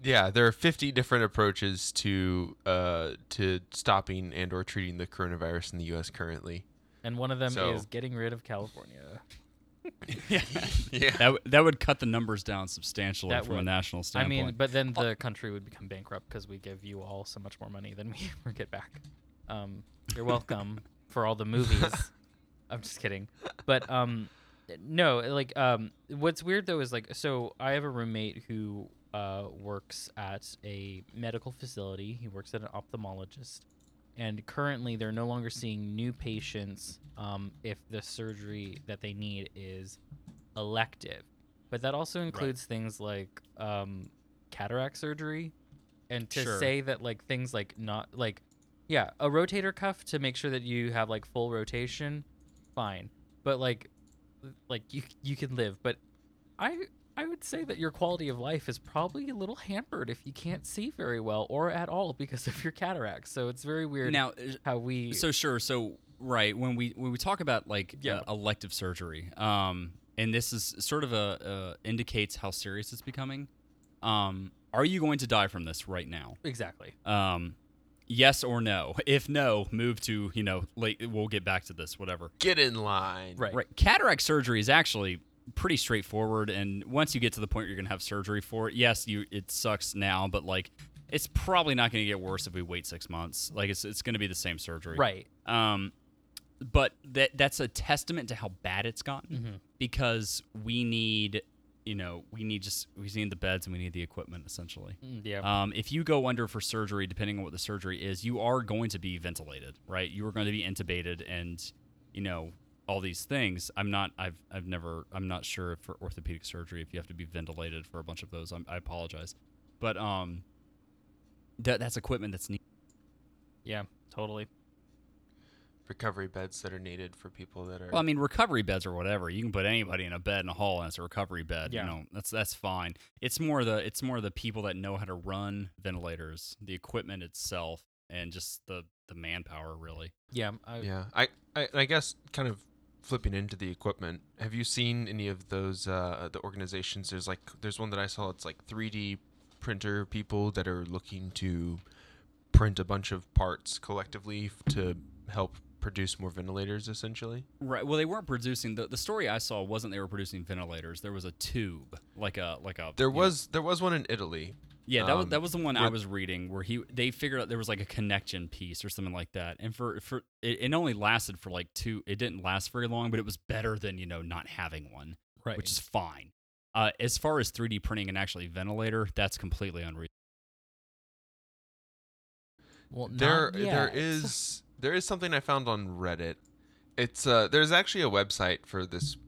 Yeah, there are 50 different approaches to stopping and or treating the coronavirus in the U.S. currently, and one of them is getting rid of California. Yeah. That would cut the numbers down substantially from a national standpoint. I mean, but then the country would become bankrupt because we give you all so much more money than we ever get back. You're welcome for all the movies. I'm just kidding. But no, like what's weird though is like, so I have a roommate who works at a medical facility. He works at an ophthalmologist. And currently, they're no longer seeing new patients if the surgery that they need is elective. But that also includes things like cataract surgery. And to say that like things like not like, yeah, a rotator cuff to make sure that you have like full rotation, fine. But like you can live. But I would say that your quality of life is probably a little hampered if you can't see very well or at all because of your cataracts. So it's very weird now, how we... So sure. So right. When we talk about like elective surgery, and this is sort of indicates how serious it's becoming. Are you going to die from this right now? Exactly. Yes or no? If no, move to, late. We'll get back to this, whatever. Get in line. Right. Cataract surgery is actually... pretty straightforward, and once you get to the point where you're gonna have surgery for it, it sucks now, but like it's probably not gonna get worse if we wait 6 months. Like it's gonna be the same surgery, right? But that's a testament to how bad it's gotten, because we need the beds and we need the equipment essentially. Yeah. If you go under for surgery, depending on what the surgery is, you are going to be ventilated, right? You are going to be intubated, and all these things. I'm not sure for orthopedic surgery if you have to be ventilated for a bunch of those. I apologize, but that's equipment that's needed. Yeah, totally. Recovery beds that are needed for people that are. Well, I mean, recovery beds or whatever. You can put anybody in a bed in a hall and it's a recovery bed. Yeah. You know, that's fine. It's more the people that know how to run ventilators, the equipment itself, and just the manpower really. Yeah. I guess kind of flipping into the equipment. Have you seen any of those the organizations? There's one that I saw. It's like 3D printer people that are looking to print a bunch of parts collectively to help produce more ventilators, essentially. Right. Well, they weren't producing. The story I saw wasn't they were producing ventilators. There was a tube, like a. There was one in Italy. Yeah, that was the one I was reading where they figured out there was like a connection piece or something like that, and for it only lasted for like two. It didn't last very long, but it was better than not having one, right? Which is fine. As far as 3D printing and actually ventilator, that's completely unreasonable. Well, there is something I found on Reddit. It's there's actually a website for this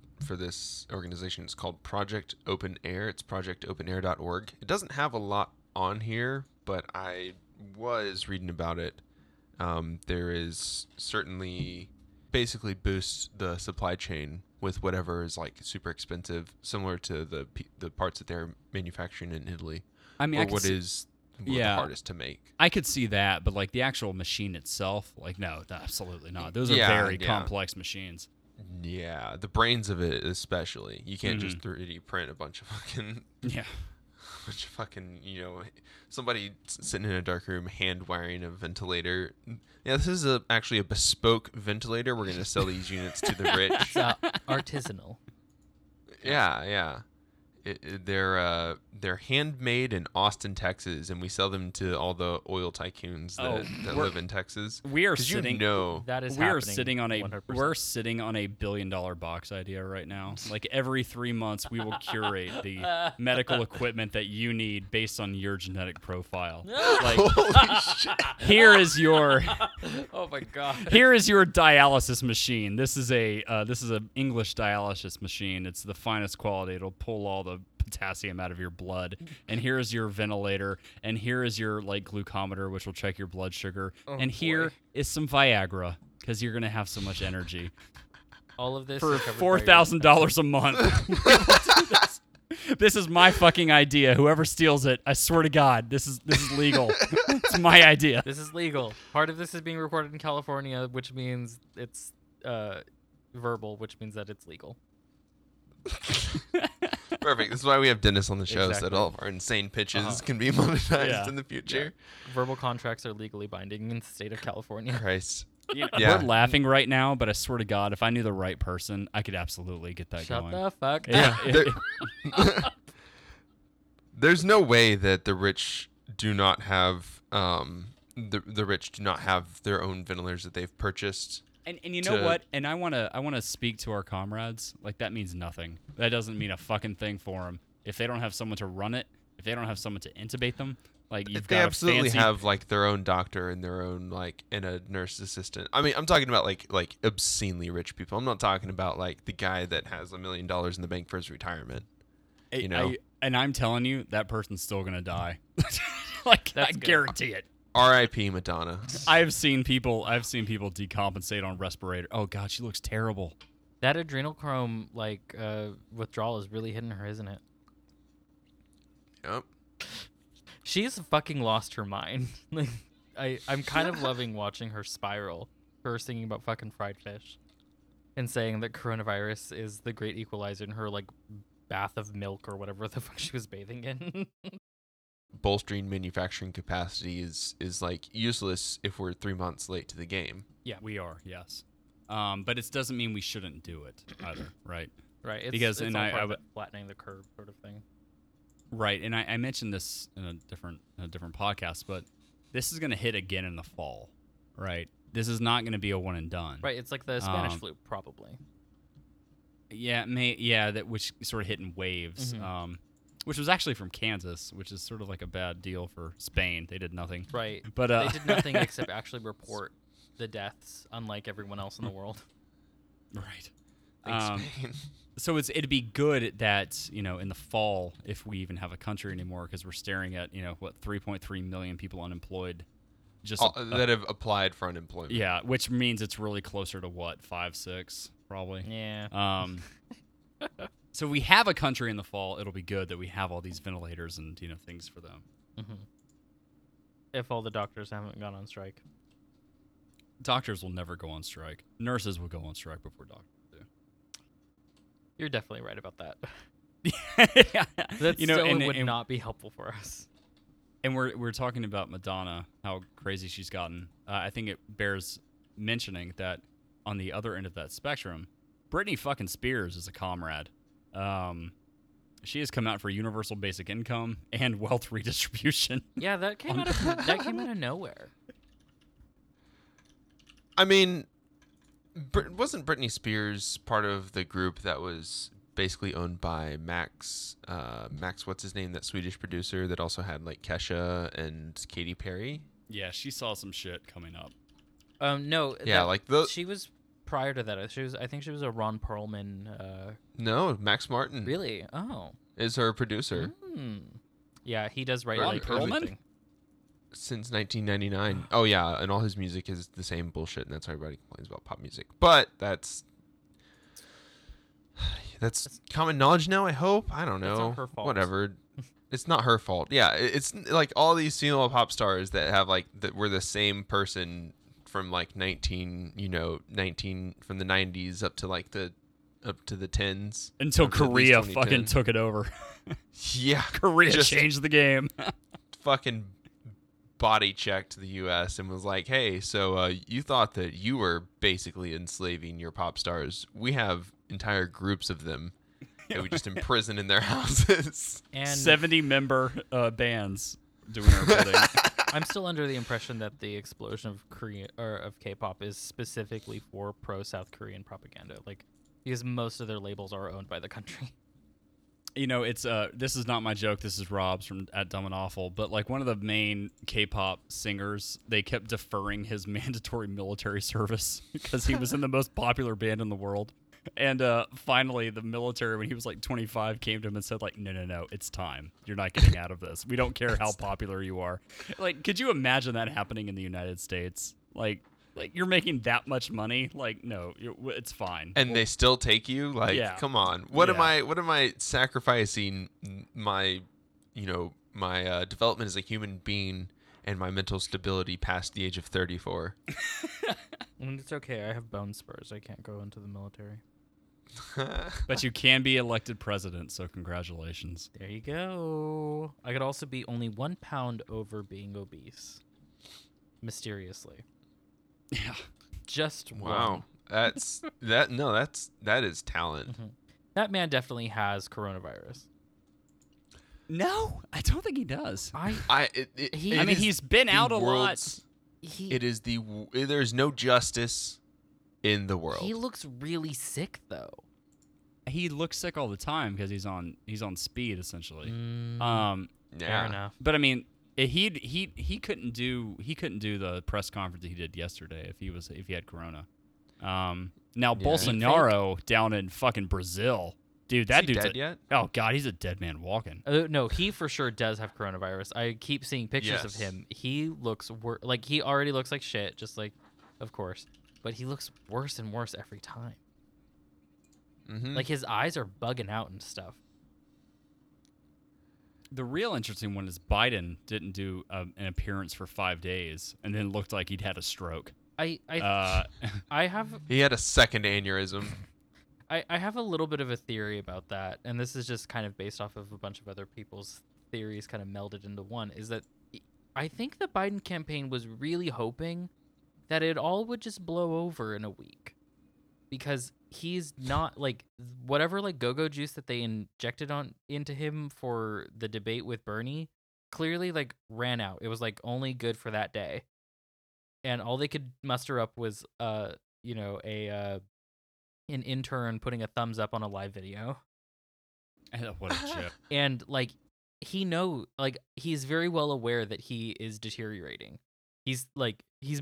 organization. It's called Project Open Air. It's projectopenair.org. It doesn't have a lot on here, but I was reading about it. There is certainly basically boosts the supply chain with whatever is like super expensive, similar to the parts that they're manufacturing in Italy. I mean, the hardest to make. I could see that, but like the actual machine itself, like no, absolutely not. Those are very complex machines. Yeah, the brains of it especially. You can't just 3D print a bunch of fucking somebody sitting in a dark room hand wiring a ventilator. Yeah, this is actually a bespoke ventilator. We're gonna sell these units to the rich. It's artisanal. Yeah, yeah. They're handmade in Austin, Texas, and we sell them to all the oil tycoons that live in Texas. We're sitting on a $1 billion box idea right now. Like every 3 months, we will curate the medical equipment that you need based on your genetic profile. Like, holy shit! Oh my god! Here is your dialysis machine. This is an English dialysis machine. It's the finest quality. It'll pull all the potassium out of your blood, and here is your ventilator, and here is your like glucometer, which will check your blood sugar, here is some Viagra because you're gonna have so much energy. All of this for $4,000 a month. This is my fucking idea. Whoever steals it, I swear to God, this is legal. It's my idea. This is legal. Part of this is being recorded in California, which means it's verbal, which means that it's legal. Perfect. This is why we have Dennis on the show, so that all of our insane pitches can be monetized in the future. Yeah. Verbal contracts are legally binding in the state of California. Christ. Yeah. We're laughing right now, but I swear to God, if I knew the right person, I could absolutely get that going. Shut the fuck up. There's no way that the rich do not have the rich do not have their own ventilators that they've purchased. And you know what? And I wanna speak to our comrades. Like that means nothing. That doesn't mean a fucking thing for them if they don't have someone to run it. If they don't have someone to intubate them, like they have like their own doctor and their own like and a nurse assistant. I mean, I'm talking about like obscenely rich people. I'm not talking about like the guy that has $1 million in the bank for his retirement. And I'm telling you, that person's still gonna die. Like that's guarantee it. R.I.P. Madonna. I've seen people decompensate on respirator. Oh God, she looks terrible. That adrenochrome withdrawal is really hitting her, isn't it? Yep. She's fucking lost her mind. Like I'm kind of loving watching her spiral. Her singing about fucking fried fish, and saying that coronavirus is the great equalizer in her like bath of milk or whatever the fuck she was bathing in. Bolstering manufacturing capacity is like useless if we're 3 months late to the game. Yeah, we are. Yes, but it doesn't mean we shouldn't do it either, right? Right. It's flattening the curve sort of thing. Right, and I mentioned this in a different podcast, but this is going to hit again in the fall, right? This is not going to be a one and done. Right. It's like the Spanish flu, probably. Yeah. Which sort of hit in waves. Mm-hmm. Which was actually from Kansas, which is sort of like a bad deal for Spain. They did nothing. Right. But they did nothing except actually report the deaths, unlike everyone else in the world. Right. Thanks, Spain. So it'd be good that, you know, in the fall, if we even have a country anymore, because we're staring at, you know, what, 3.3 million people unemployed. Just that have applied for unemployment. Yeah, which means it's really closer to what, 5-6 probably. Yeah. So we have a country in the fall. It'll be good that we have all these ventilators and, you know, things for them. Mm-hmm. If all the doctors haven't gone on strike. Doctors will never go on strike. Nurses will go on strike before doctors do. You're definitely right about that. Yeah. That would not be helpful for us. And we're talking about Madonna, how crazy she's gotten. I think it bears mentioning that on the other end of that spectrum, Britney fucking Spears is a comrade. She has come out for universal basic income and wealth redistribution. Yeah, that came out of nowhere. I mean, wasn't Britney Spears part of the group that was basically owned by Max, what's his name, that Swedish producer that also had like Kesha and Katy Perry? Yeah, she saw some shit coming up. No. Yeah, she was prior to that. I think she was a Ron Perlman. No, Max Martin. Really? Oh. Is her producer. Mm. Yeah, he does write like Perlman? Everything. Since 1999. Oh, yeah, and all his music is the same bullshit, and that's why everybody complains about pop music. But that's common knowledge now, I hope. I don't know. It's not her fault. Whatever. It's not her fault. Yeah, it's like all these female pop stars that have like that were the same person from like 19 from the 90s up to like up to the 10s until Korea fucking took it over. Yeah, Korea changed the game. Fucking body checked the U.S. and was like, hey, so you thought that you were basically enslaving your pop stars. We have entire groups of them that we just imprison in their houses. And 70-member bands doing our bidding. I'm still under the impression that the explosion of K-pop is specifically for pro-South Korean propaganda, like because most of their labels are owned by the country. You know, it's this is not my joke. This is Rob's from at Dumb and Awful. But like one of the main K-pop singers, they kept deferring his mandatory military service because he was in the most popular band in the world. And finally, the military, when he was like 25, came to him and said, like, no, it's time. You're not getting out of this. We don't care how popular you are. Like, could you imagine that happening in the United States? Like you're making that much money, like no, it's fine. And they still take you, like yeah. Come on. What am I sacrificing my, you know, my development as a human being and my mental stability past the age of 34? It's okay. I have bone spurs. I can't go into the military. But you can be elected president, so congratulations. There you go. I could also be only 1 pound over being obese, mysteriously. Yeah, just one. Wow. That's that. No, that is talent. Mm-hmm. That man definitely has coronavirus. No, I don't think he does. He's been out a lot. There's no justice in the world. He looks really sick though. He looks sick all the time because he's on speed essentially. Yeah. Fair enough. But I mean. He couldn't do the press conference that he did yesterday if he had corona. Now yeah. Bolsonaro down in fucking Brazil, dude. That dude's dead yet? Oh god, he's a dead man walking. No, he for sure does have coronavirus. I keep seeing pictures of him. He looks like he already looks like shit, just like, of course, but he looks worse and worse every time. Mm-hmm. Like his eyes are bugging out and stuff. The real interesting one is Biden didn't do an appearance for 5 days and then looked like he'd had a stroke. I have. He had a second aneurysm. I have a little bit of a theory about that, and this is just kind of based off of a bunch of other people's theories kind of melded into one, is that I think the Biden campaign was really hoping that it all would just blow over in a week because he's not like whatever like go-go juice that they injected on into him for the debate with Bernie clearly like ran out. It was like only good for that day, and all they could muster up was an intern putting a thumbs up on a live video. What a chip. And like he's very well aware that he is deteriorating. He's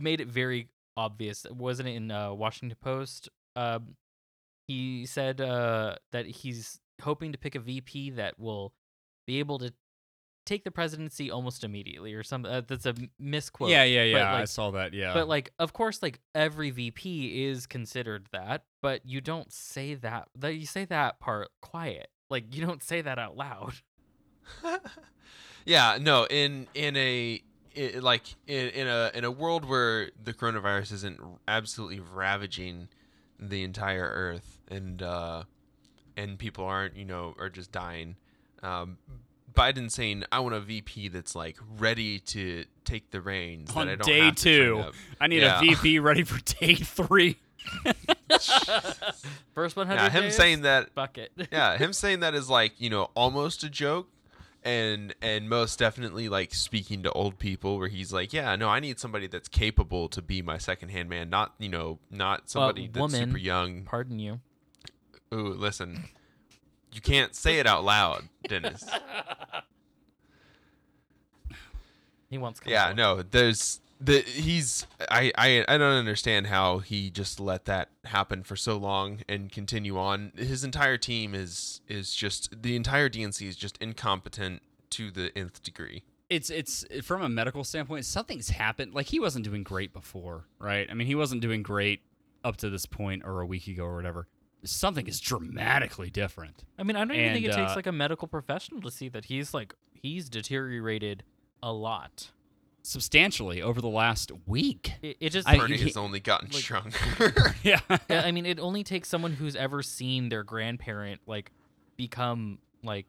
made it very obvious. Wasn't it in Washington Post? He said that he's hoping to pick a VP that will be able to take the presidency almost immediately or something. That's a misquote. Yeah. Like, I saw that. Yeah. But like, of course, like every VP is considered that, but you don't say that. You say that part quiet. Like you don't say that out loud. Yeah. No. In a world where the coronavirus isn't absolutely ravaging the entire earth and people aren't, are just dying. Biden saying, I want a VP that's like ready to take the reins. On that I don't day have to two, I need a VP ready for day three. First 100 him days, saying that. Bucket. Yeah, him saying that is like, almost a joke. And most definitely like speaking to old people where he's like, yeah, no, I need somebody that's capable to be my secondhand man. Not, not somebody that's woman, super young. Pardon you. Ooh, listen. You can't say it out loud, Dennis. He wants control. Yeah, no, I don't understand how he just let that happen for so long and continue on. His entire team is just, the entire DNC is just incompetent to the nth degree. It's from a medical standpoint, something's happened. Like he wasn't doing great before, right? I mean, he wasn't doing great up to this point or a week ago or whatever. Something is dramatically different. I mean, I don't even think it takes like a medical professional to see that he's deteriorated a lot, substantially over the last week. It just Bernie has only gotten like, stronger. Yeah, I mean, it only takes someone who's ever seen their grandparent like become like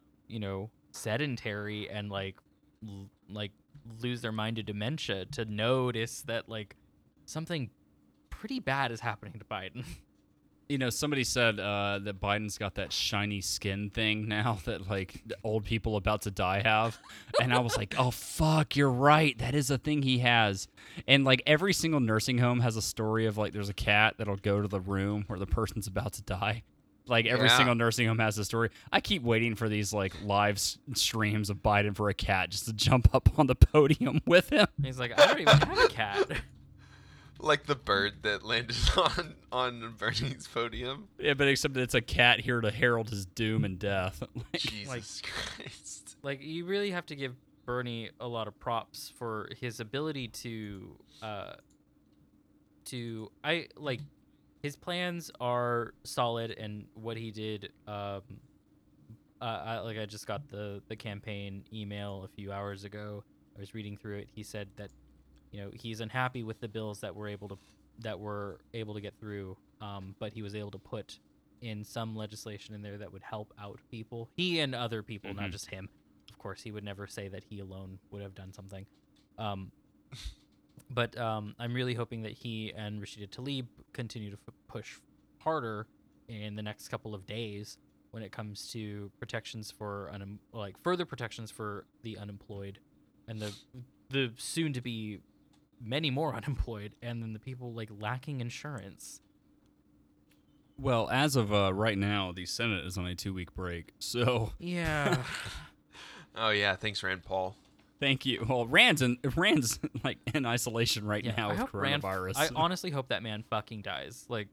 sedentary and like lose their mind to dementia to notice that like something pretty bad is happening to Biden. Somebody said that Biden's got that shiny skin thing now that, like, old people about to die have. And I was like, oh, fuck, you're right. That is a thing he has. And, like, every single nursing home has a story of, like, there's a cat that'll go to the room where the person's about to die. Like, every single nursing home has a story. I keep waiting for these, like, live streams of Biden for a cat just to jump up on the podium with him. He's like, I don't even have a cat. Like the bird that landed on Bernie's podium. Yeah, but except that it's a cat here to herald his doom and death. Jesus Christ. Like, you really have to give Bernie a lot of props for his ability to his plans are solid, and what he did, I just got the campaign email a few hours ago. I was reading through it. He said that he's unhappy with the bills that were able to get through, but he was able to put in some legislation in there that would help out people. He and other people, not just him. Of course, he would never say that he alone would have done something. But I'm really hoping that he and Rashida Tlaib continue to push harder in the next couple of days when it comes to protections for further protections for the unemployed and the soon to be many more unemployed, and then the people like lacking insurance. Well, as of right now, the Senate is on a 2-week break, so yeah. Oh yeah, thanks, Rand Paul. Thank you. Well, Rand's like in isolation right now with coronavirus. I honestly hope that man fucking dies. Like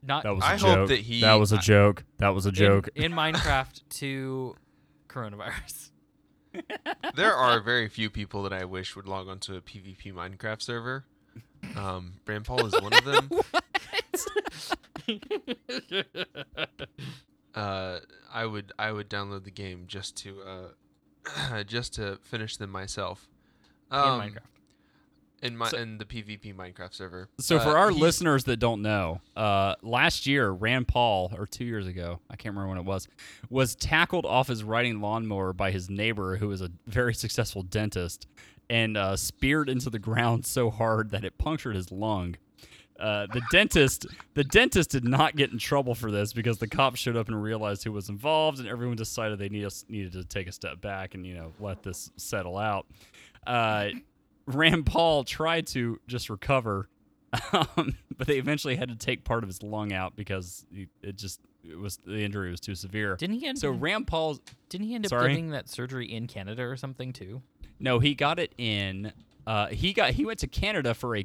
not. That was a joke. That was a joke. That was a joke. In Minecraft to coronavirus. There are very few people that I wish would log onto a PvP Minecraft server. Rand Paul is one of them. I would download the game just to finish them myself. In Minecraft. In the PvP Minecraft server. So for our listeners that don't know, last year Rand Paul, or 2 years ago, I can't remember when it was tackled off his riding lawnmower by his neighbor, who is a very successful dentist, and speared into the ground so hard that it punctured his lung. The dentist did not get in trouble for this because the cops showed up and realized who was involved, and everyone decided they needed to take a step back and let this settle out. Rand Paul tried to just recover, but they eventually had to take part of his lung out because the injury was too severe. Didn't he end up getting that surgery in Canada or something too? No, he got it in He went to Canada for a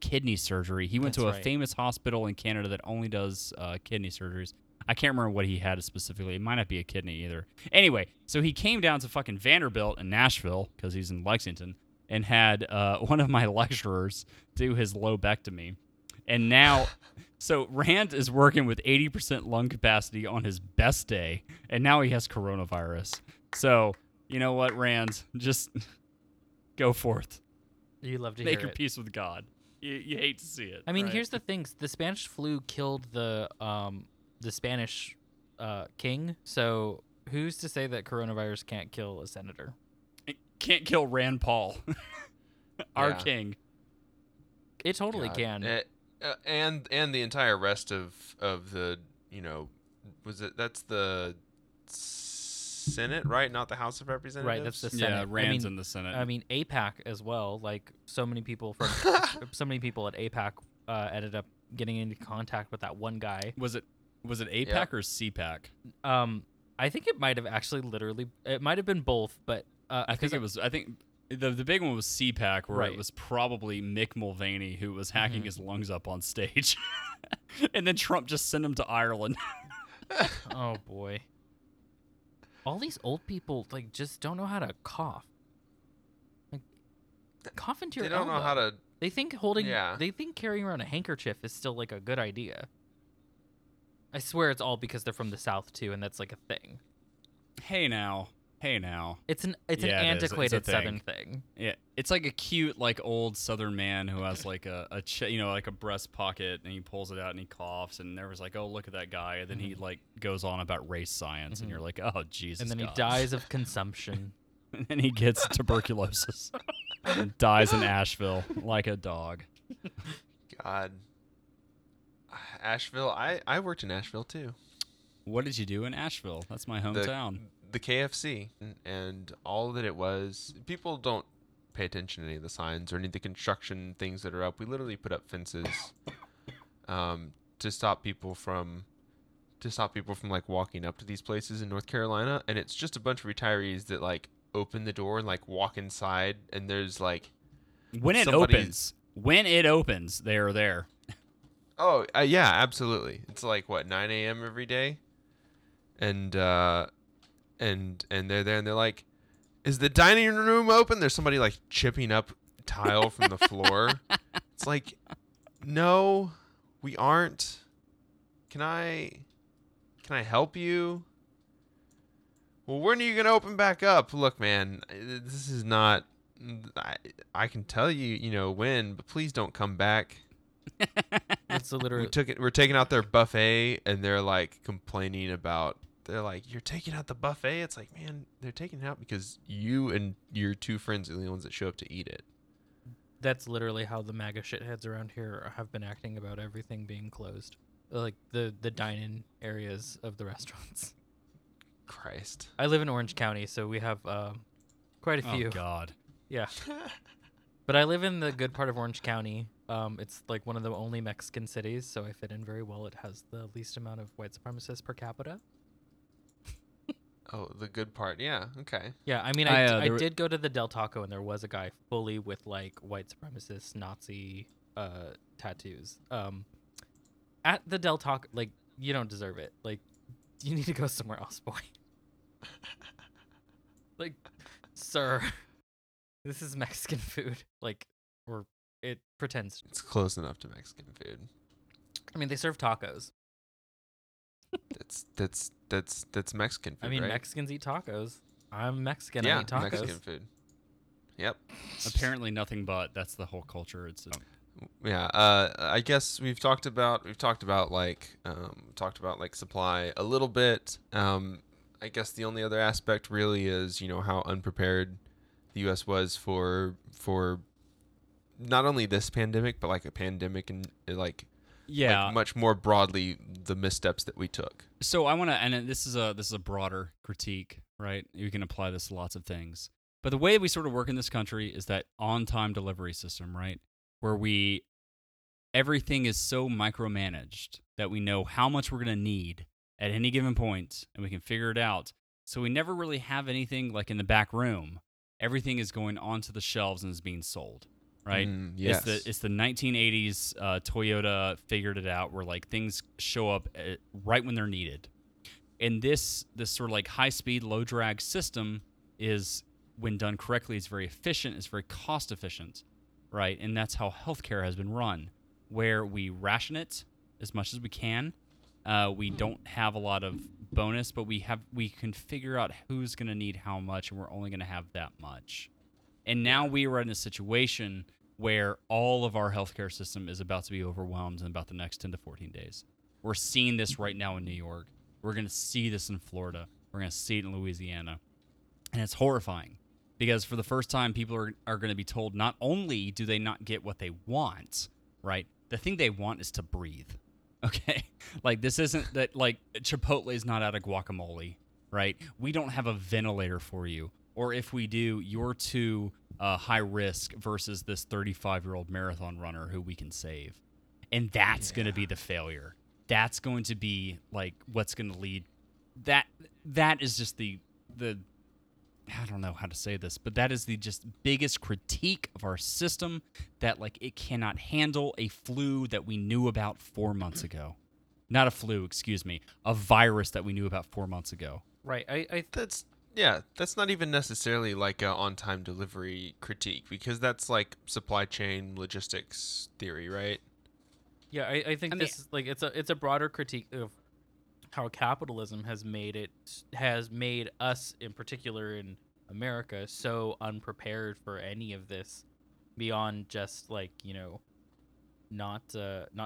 kidney surgery. He went to a famous hospital in Canada that only does kidney surgeries. I can't remember what he had specifically. It might not be a kidney either. Anyway, so he came down to fucking Vanderbilt in Nashville, because he's in Lexington, and had one of my lecturers do his lobectomy. And now, so Rand is working with 80% lung capacity on his best day, and now he has coronavirus. So, you know what, Rand? Just go forth. You love to hear it. Make your peace with God. You hate to see it. I mean, here's the thing. The Spanish flu killed the Spanish king, so who's to say that coronavirus can't kill a senator? It can't kill Rand Paul, our king. It totally can. And the entire rest of the, that's the Senate, right? Not the House of Representatives? Right, that's the Senate. Yeah, Rand's in the Senate. I mean, AIPAC as well. Like, so many people at AIPAC ended up getting into contact with that one guy. Was it APAC or CPAC? I think it might have actually been both, but I think the big one was CPAC, where it was probably Mick Mulvaney who was hacking his lungs up on stage, and then Trump just sent him to Ireland. Oh boy, all these old people just don't know how to cough. Cough into your elbow. They don't know how to. They think carrying around a handkerchief is still a good idea. I swear it's all because they're from the South too, and that's a thing. Hey now. It's an antiquated Southern thing. Yeah, it's a cute old Southern man who has a breast pocket, and he pulls it out and he coughs, and there was oh, look at that guy, and then he goes on about race science, and you're like, oh Jesus. And then God. He dies of consumption, and then he gets tuberculosis, and dies in Asheville like a dog. God. Asheville, I worked in Asheville too. What did you do in Asheville? That's my hometown. The KFC and all that it was. People don't pay attention to any of the signs or any of the construction things that are up. We literally put up fences to stop people from walking up to these places in North Carolina. And it's just a bunch of retirees that open the door and walk inside. And there's when it opens, they are there. Oh, yeah, absolutely. It's 9 a.m. every day? And they're there, and they're like, is the dining room open? There's somebody, chipping up tile from the floor. It's no, we aren't. Can I help you? Well, when are you going to open back up? Look, man, this is not... I can tell you, when, but please don't come back. That's literally we're taking out their buffet, and they're complaining about. They're you're taking out the buffet. It's man, they're taking it out because you and your two friends are the only ones that show up to eat it. That's literally how the MAGA shitheads around here have been acting about everything being closed, the dine-in areas of the restaurants. Christ, I live in Orange County, so we have quite a few. Oh God, yeah. But I live in the good part of Orange County. It's one of the only Mexican cities, so I fit in very well. It has the least amount of white supremacists per capita. Oh, the good part. Yeah. Okay. Yeah. I mean, I did go to the Del Taco, and there was a guy fully with white supremacist Nazi tattoos. At the Del Taco, you don't deserve it. You need to go somewhere else, boy. Sir, this is Mexican food. It pretends. It's close enough to Mexican food. I mean, they serve tacos. That's Mexican food, I mean, right? Mexicans eat tacos. I'm Mexican. Yeah, I eat tacos. Mexican food. Yep. Apparently nothing but. That's the whole culture. It's yeah. I guess we've talked about supply a little bit. I guess the only other aspect really is how unprepared the U.S. was for. Not only this pandemic, but a pandemic and much more broadly, the missteps that we took. So I want to, and this is a broader critique, right? You can apply this to lots of things, but the way we sort of work in this country is that on-time delivery system, right? Where everything is so micromanaged that we know how much we're going to need at any given point, and we can figure it out. So we never really have anything in the back room. everything is going onto the shelves and is being sold, right? Yes. It's the 1980s. Toyota figured it out where like things show up right when they're needed. And this sort of like high-speed, low-drag system is, when done correctly, is very efficient. It's very cost-efficient, right? And that's how healthcare has been run, where we ration it as much as we can. We don't have a lot of bonus, but we can figure out who's going to need how much, and we're only going to have that much. And now we are in a situation where all of our healthcare system is about to be overwhelmed in about the next 10 to 14 days. We're seeing this right now in New York. We're going to see this in Florida. We're going to see it in Louisiana. And it's horrifying because for the first time, people are going to be told not only do they not get what they want, right? The thing they want is to breathe, okay? Like, this isn't that, like, Chipotle is not out of guacamole, right? We don't have a ventilator for you. Or if we do, you're too high risk versus this 35-year-old marathon runner who we can save. And that's going to be the failure. That's going to be like what's going to lead. That is just the I don't know how to say this, but that is the just biggest critique of our system, that like it cannot handle a flu that we knew about 4 months ago. Not a flu, excuse me, a virus that we knew about 4 months ago. Right. That's not even necessarily like a on-time delivery critique, because that's like supply chain logistics theory, right? Yeah, I think this is like it's a broader critique of how capitalism has made us in particular in America so unprepared for any of this, beyond just like, you know, not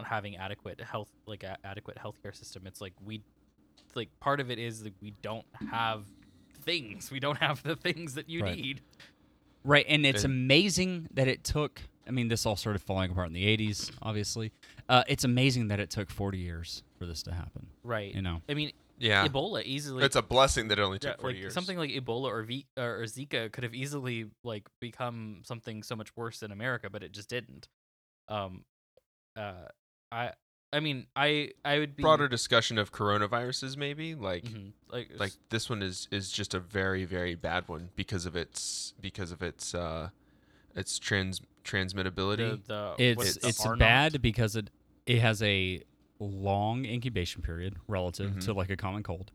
having adequate healthcare system. It's like part of it is that we don't have things. We don't have the things that you need. Right, and it's amazing that it took. I mean, this all started falling apart in the 80s, obviously. It's amazing that it took 40 years for this to happen. Right. You know? I mean, Ebola easily... It's a blessing that it only took 40 years. Something like Ebola or Zika could have easily like become something so much worse in America, but it just didn't. I would be... Broader discussion of coronaviruses, maybe? Like, like this one is just a very, very bad one because of its transmittability. It's bad because it has a long incubation period relative to like a common cold.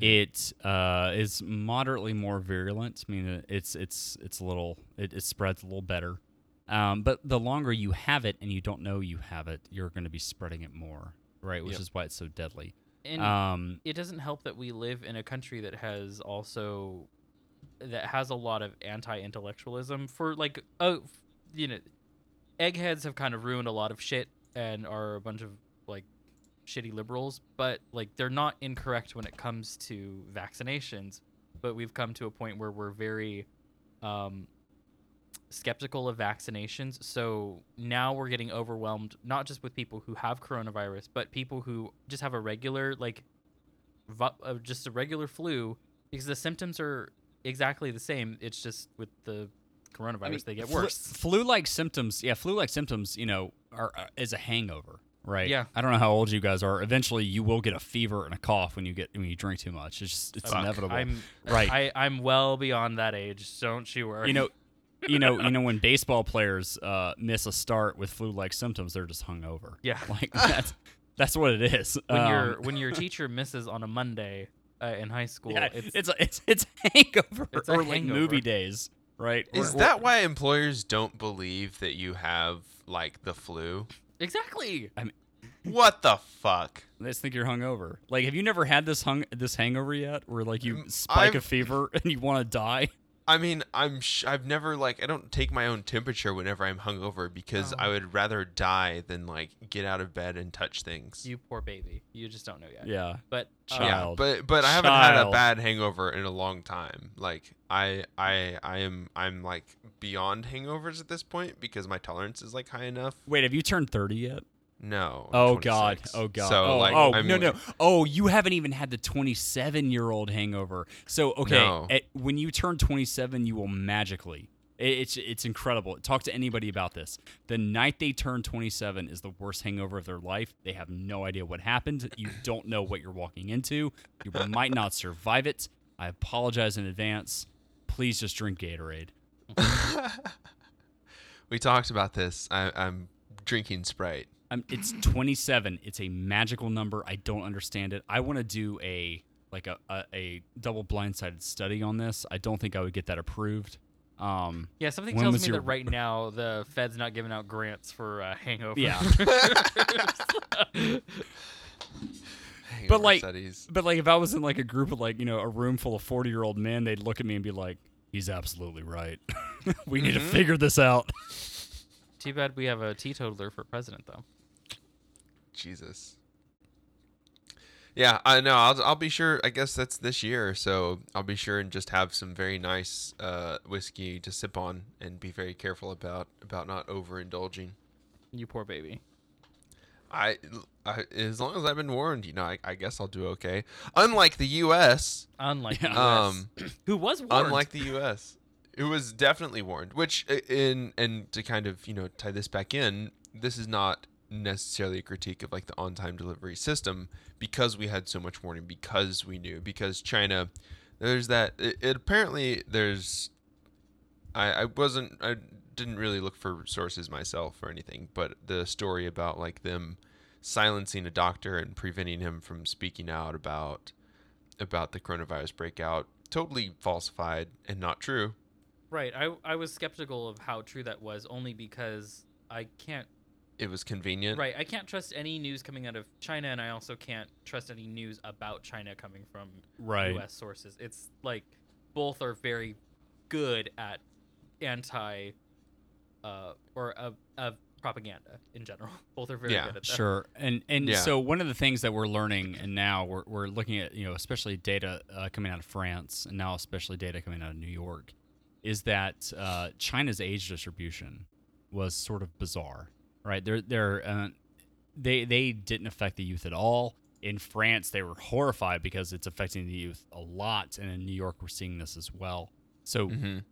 It is moderately more virulent. I mean, it's a little, it spreads a little better. But the longer you have it and you don't know you have it, you're going to be spreading it more, right? Which is why it's so deadly. And it doesn't help that we live in a country that has also a lot of anti-intellectualism for like, you know, eggheads have kind of ruined a lot of shit and are a bunch of like shitty liberals, but like they're not incorrect when it comes to vaccinations. But we've come to a point where we're very skeptical of vaccinations. So now we're getting overwhelmed, not just with people who have coronavirus, but people who just have a regular, like just a regular flu, because the symptoms are exactly the same. It's just with the coronavirus, they get worse. Flu-like symptoms, you know, is a hangover, right? Yeah. I don't know how old you guys are. Eventually, you will get a fever and a cough when you drink too much. It's just inevitable. I'm well beyond that age. Don't you worry. You know when baseball players miss a start with flu-like symptoms, they're just hungover. Yeah. Like that's what it is. When your teacher misses on a Monday in high school, it's hangover. It's or like hangover. Movie days. Right. Is that why employers don't believe that you have like the flu? Exactly. I mean, what the fuck? They just think you're hungover. Like, have you never had this hangover yet, where like you spike a fever and you want to die? I mean, I've never like, I don't take my own temperature whenever I'm hungover, because I would rather die than like get out of bed and touch things. You poor baby. You just don't know yet. Yeah. But but I haven't had a bad hangover in a long time. Like I'm like beyond hangovers at this point, because my tolerance is like high enough. Wait, have you turned 30 yet? No. Oh 26. God. Oh God. So, no. Oh, you haven't even had the 27-year-old hangover. So okay, no. When you turn 27, you will magically. It's incredible. Talk to anybody about this. The night they turn 27 is the worst hangover of their life. They have no idea what happened. You don't know what you're walking into. You might not survive it. I apologize in advance. please just drink Gatorade. We talked about this. I'm drinking Sprite. It's 27. It's a magical number. I don't understand it. I want to do a double blindsided study on this. I don't think I would get that approved. Yeah, something tells me that right now the Fed's not giving out grants for hangover. Yeah. Hangover studies. But if I was in a group of a room full of 40-year-old men, they'd look at me and be like, "He's absolutely right. We need to figure this out." Too bad we have a teetotaler for president, though. Jesus. Yeah, I know. I'll be sure. I guess that's this year, so I'll be sure and just have some very nice whiskey to sip on and be very careful about not overindulging. You poor baby. I as long as I've been warned, I guess I'll do okay. Unlike the U.S. Who was warned? Unlike the U.S. It was definitely warned. Which and to kind of tie this back in, this is not necessarily a critique of the on-time delivery system, because we had so much warning, because we knew, because China, there's that it apparently there's I didn't really look for sources myself or anything, but the story about them silencing a doctor and preventing him from speaking out about the coronavirus breakout, totally falsified and not true. Right. I was skeptical of how true that was, only because it was convenient. Right. I can't trust any news coming out of China, and I also can't trust any news about China coming from U.S. sources. It's both are very good at anti propaganda in general. Both are very good at that. Sure. And so one of the things that we're learning, and now we're looking at, especially data coming out of France, and now especially data coming out of New York, is that China's age distribution was sort of bizarre. Right, they didn't affect the youth at all. In France, they were horrified because it's affecting the youth a lot, and in New York, we're seeing this as well. So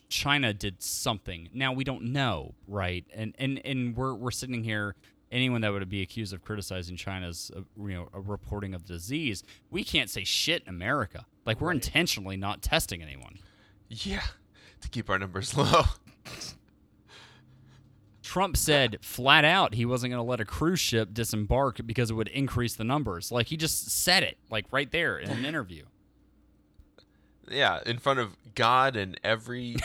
China did something. Now we don't know, right? And we're sitting here. Anyone that would be accused of criticizing China's reporting of disease, we can't say shit in America. We're intentionally not testing anyone. Yeah, to keep our numbers low. Trump said flat out he wasn't going to let a cruise ship disembark because it would increase the numbers. He just said it, right there in an interview. Yeah, in front of God and every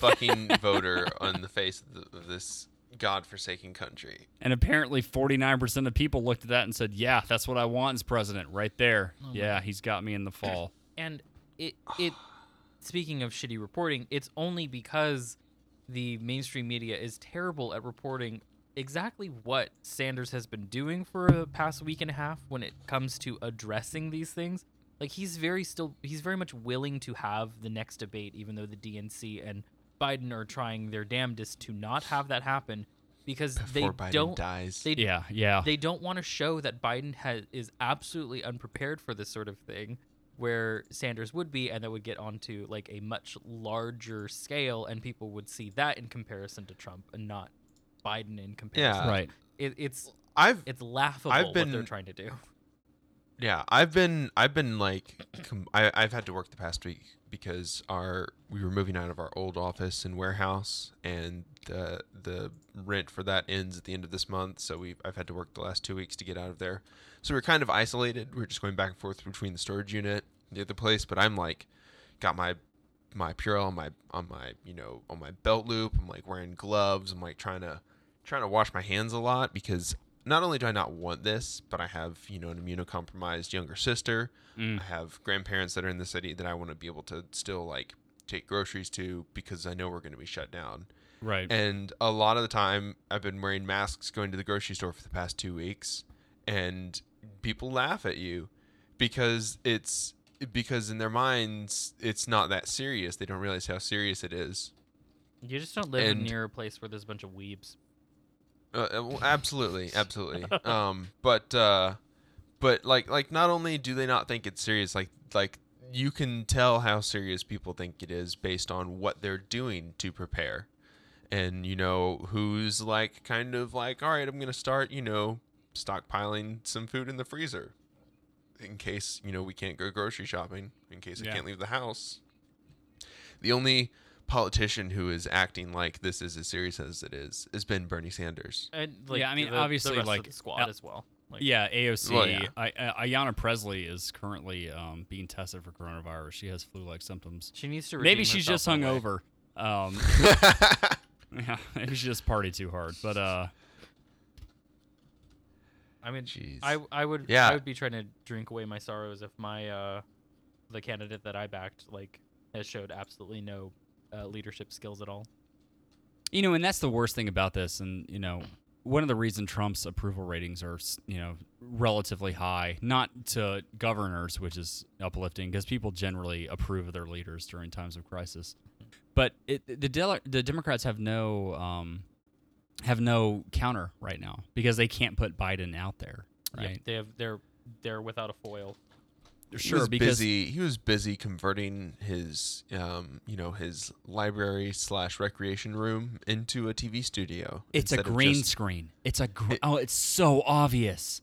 fucking voter on the face of this godforsaken country. And apparently 49% of people looked at that and said, yeah, that's what I want as president, right there. Oh, yeah, he's got me in the fall. And it speaking of shitty reporting, it's only because the mainstream media is terrible at reporting exactly what Sanders has been doing for the past week and a half when it comes to addressing these things. He's very much willing to have the next debate, even though the DNC and Biden are trying their damnedest to not have that happen, because they don't want to show that Biden is absolutely unprepared for this sort of thing, where Sanders would be, and that would get onto a much larger scale, and people would see that in comparison to Trump and not Biden in comparison. Yeah, right. It's laughable what they're trying to do. Yeah, I've had to work the past week because we were moving out of our old office and warehouse, and the rent for that ends at the end of this month. So I've had to work the last 2 weeks to get out of there. So we're kind of isolated. We're just going back and forth between the storage unit and the other place. But I'm got my Purell on my belt loop. I'm wearing gloves. I'm trying to wash my hands a lot, because not only do I not want this, but I have, an immunocompromised younger sister. Mm. I have grandparents that are in the city that I want to be able to still, take groceries to, because I know we're going to be shut down. Right. And a lot of the time, I've been wearing masks going to the grocery store for the past 2 weeks, and people laugh at you because in their minds, it's not that serious. They don't realize how serious it is. You just don't live near a place where there's a bunch of weebs. Absolutely. But not only do they not think it's serious, you can tell how serious people think it is based on what they're doing to prepare. And, who's all right, I'm going to start, stockpiling some food in the freezer in case, we can't go grocery shopping, in case I can't leave the house. The only politician who is acting like this is as serious as it is has been Bernie Sanders. And, like, yeah, I mean, obviously, the rest of the squad as well. Like, yeah, AOC. Well, yeah. Ayanna Presley is currently being tested for coronavirus. She has flu-like symptoms. She needs to. Maybe she's just hungover. Yeah, maybe she just partied too hard. But I mean, jeez. I would be trying to drink away my sorrows if my the candidate that I backed has showed absolutely no leadership skills at all. You know, and that's the worst thing about this, and you know. One of the reasons Trump's approval ratings are, you know, relatively high, not to governors, which is uplifting, because people generally approve of their leaders during times of crisis. But the Democrats have no counter right now because they can't put Biden out there. Right? Yeah, they're without a foil. Sure, he was busy converting his his library / recreation room into a TV studio. It's a green screen. It's so obvious.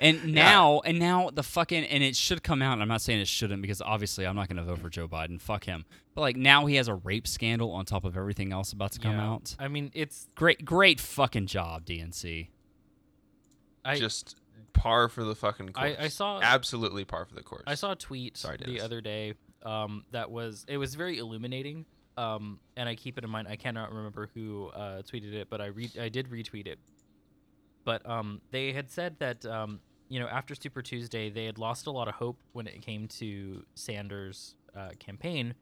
And now the fucking, and it should come out, and I'm not saying it shouldn't because obviously I'm not going to vote for Joe Biden. Fuck him. But now he has a rape scandal on top of everything else about to come out. I mean, it's great fucking job, DNC. Par for the fucking course. I saw absolutely par for the course. I saw a tweet the other day that was very illuminating, and I keep it in mind. I cannot remember who tweeted it, but I did retweet it. But they had said that after Super Tuesday they had lost a lot of hope when it came to Sanders' campaign,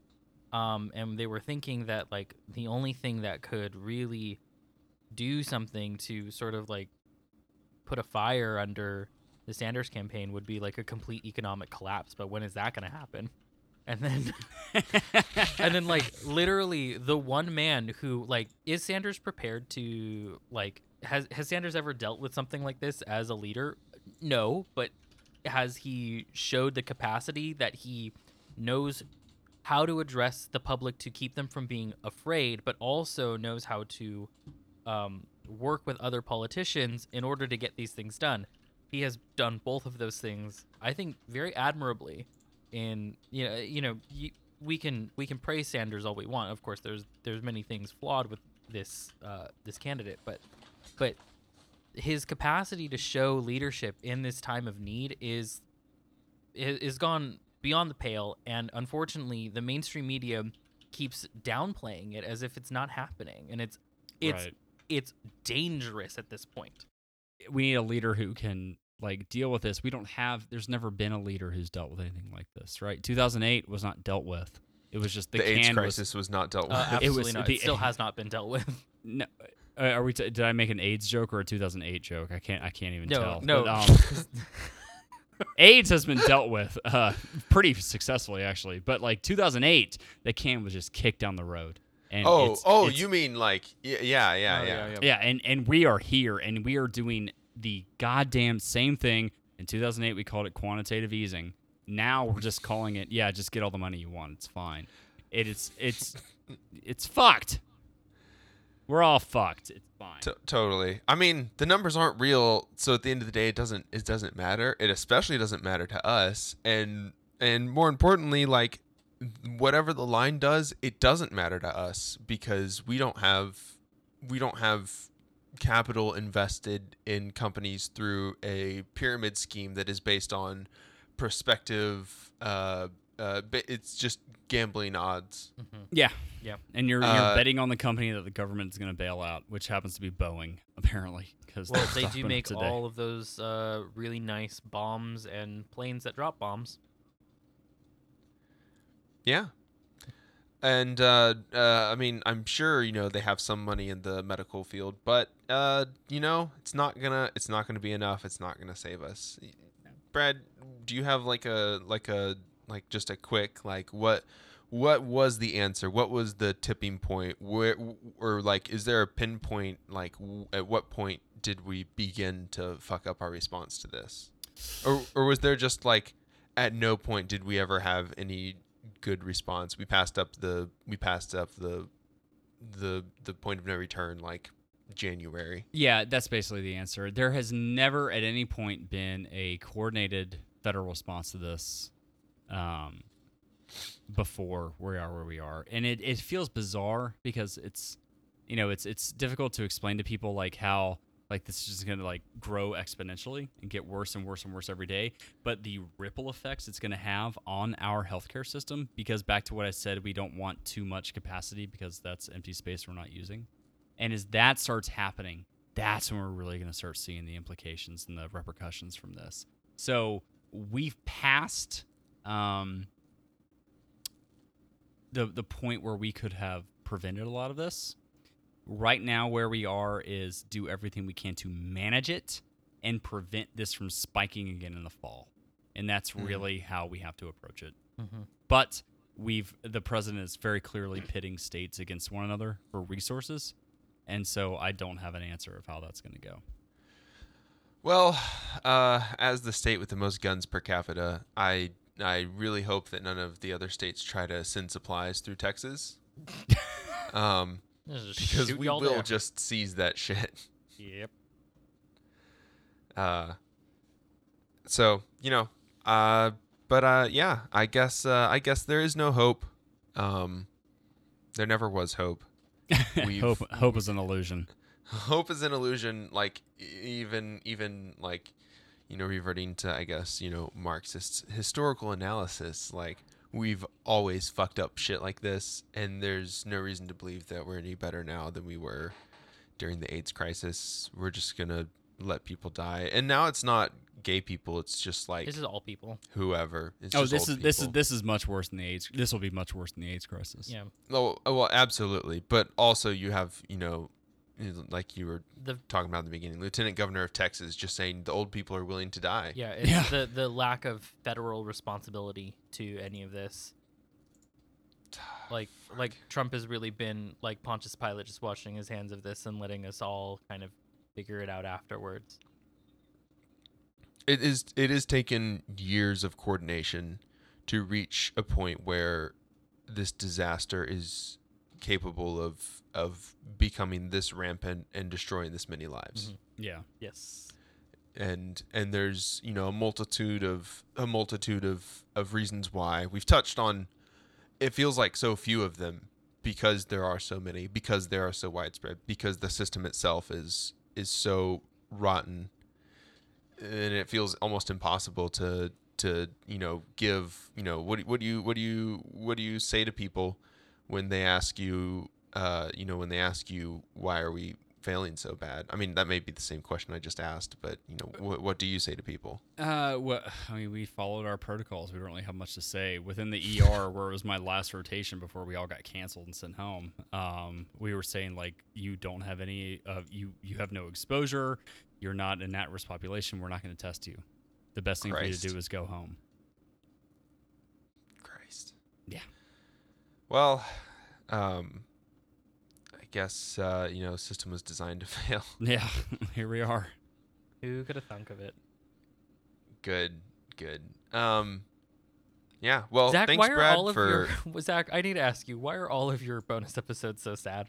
and they were thinking that the only thing that could really do something to sort of put a fire under the Sanders campaign would be a complete economic collapse. But when is that going to happen? And then, literally the one man who is Sanders prepared to has Sanders ever dealt with something like this as a leader? No, but has he showed the capacity that he knows how to address the public to keep them from being afraid, but also knows how to, work with other politicians in order to get these things done? He has done both of those things, I think, very admirably. And we can praise Sanders all we want. Of course, there's many things flawed with this this candidate, but his capacity to show leadership in this time of need is gone beyond the pale. And unfortunately, the mainstream media keeps downplaying it as if it's not happening, and it's right. It's dangerous at this point. We need a leader who can deal with this. There's never been a leader who's dealt with anything like this, right? 2008 was not dealt with. It was just the AIDS crisis was not dealt with. Absolutely not. It still has not been dealt with. No, did I make an AIDS joke or a 2008 joke? I can't even tell. No, but, AIDS has been dealt with pretty successfully, actually. But 2008, the can was just kicked down the road. And it's, you mean yeah. Yeah, and we are here, and we are doing the goddamn same thing. In 2008, we called it quantitative easing. Now we're just calling it, just get all the money you want. It's fine. It's fucked. We're all fucked. It's fine. Totally. I mean, the numbers aren't real, so at the end of the day, it doesn't matter. It especially doesn't matter to us, and more importantly, whatever the line does, it doesn't matter to us because we don't have capital invested in companies through a pyramid scheme that is based on prospective. It's just gambling odds. Mm-hmm. Yeah. And you're betting on the company that the government is going to bail out, which happens to be Boeing, apparently. Well, they do make all of those really nice bombs and planes that drop bombs. Yeah. And, I mean, I'm sure, they have some money in the medical field, but, it's not gonna be enough. It's not gonna save us. Brad, do you have just a quick, what was the answer? What was the tipping point? Where, or is there a pinpoint? At what point did we begin to fuck up our response to this? Or was there just at no point did we ever have any good response? We passed up the point of no return January. Yeah, that's basically the answer. There has never at any point been a coordinated federal response to this. before we are where we are. And it feels bizarre because it's difficult to explain to people like how like this is just going to like grow exponentially and get worse and worse and worse every day. But the ripple effects it's going to have on our healthcare system, because back to what I said, we don't want too much capacity because that's empty space we're not using. And as that starts happening, that's when we're really going to start seeing the implications and the repercussions from this. So we've passed the point where we could have prevented a lot of this. Right now, where we are is do everything we can to manage it and prevent this from spiking again in the fall. And that's really how we have to approach it. Mm-hmm. But the president is very clearly pitting states against one another for resources. And so I don't have an answer of how that's going to go. Well, as the state with the most guns per capita, I really hope that none of the other states try to send supplies through Texas. Because we will just seize that shit. Yep. I guess there is no hope. There never was hope. Hope is an illusion. Hope is an illusion, like even like, reverting to, I guess, Marxist historical analysis, like we've always fucked up shit like this, and there's no reason to believe that we're any better now than we were during the AIDS crisis. We're just going to let people die. And now it's not gay people, it's just like this is all people. Whoever. It's this is much worse than the AIDS. This will be much worse than the AIDS crisis. Yeah. Oh, well, absolutely. But also you have, like you were talking about at the beginning, Lieutenant Governor of Texas just saying the old people are willing to die. Yeah, the lack of federal responsibility to any of this. Like Trump has really been like Pontius Pilate, just washing his hands of this and letting us all kind of figure it out afterwards. It is taken years of coordination to reach a point where this disaster is capable of becoming this rampant and destroying this many lives. Mm-hmm. Yeah. Yes. And there's, a multitude of reasons why. We've touched on, it feels like so few of them because there are so many, because they are so widespread, because the system itself is so rotten, and it feels almost impossible to give, what do you say to people when they ask you, why are we failing so bad? I mean, that may be the same question I just asked, but what do you say to people? We followed our protocols. We don't really have much to say. Within the ER, where it was my last rotation before we all got canceled and sent home, we were saying like, you don't have any, you have no exposure. You're not in that risk population. We're not going to test you. The best thing for you to do is go home. Christ. Yeah. Well, I guess, the system was designed to fail. Yeah, here we are. Who could have thunk of it? Good. Yeah, well, Zach, thanks, Brad, Zach, I need to ask you, why are all of your bonus episodes so sad?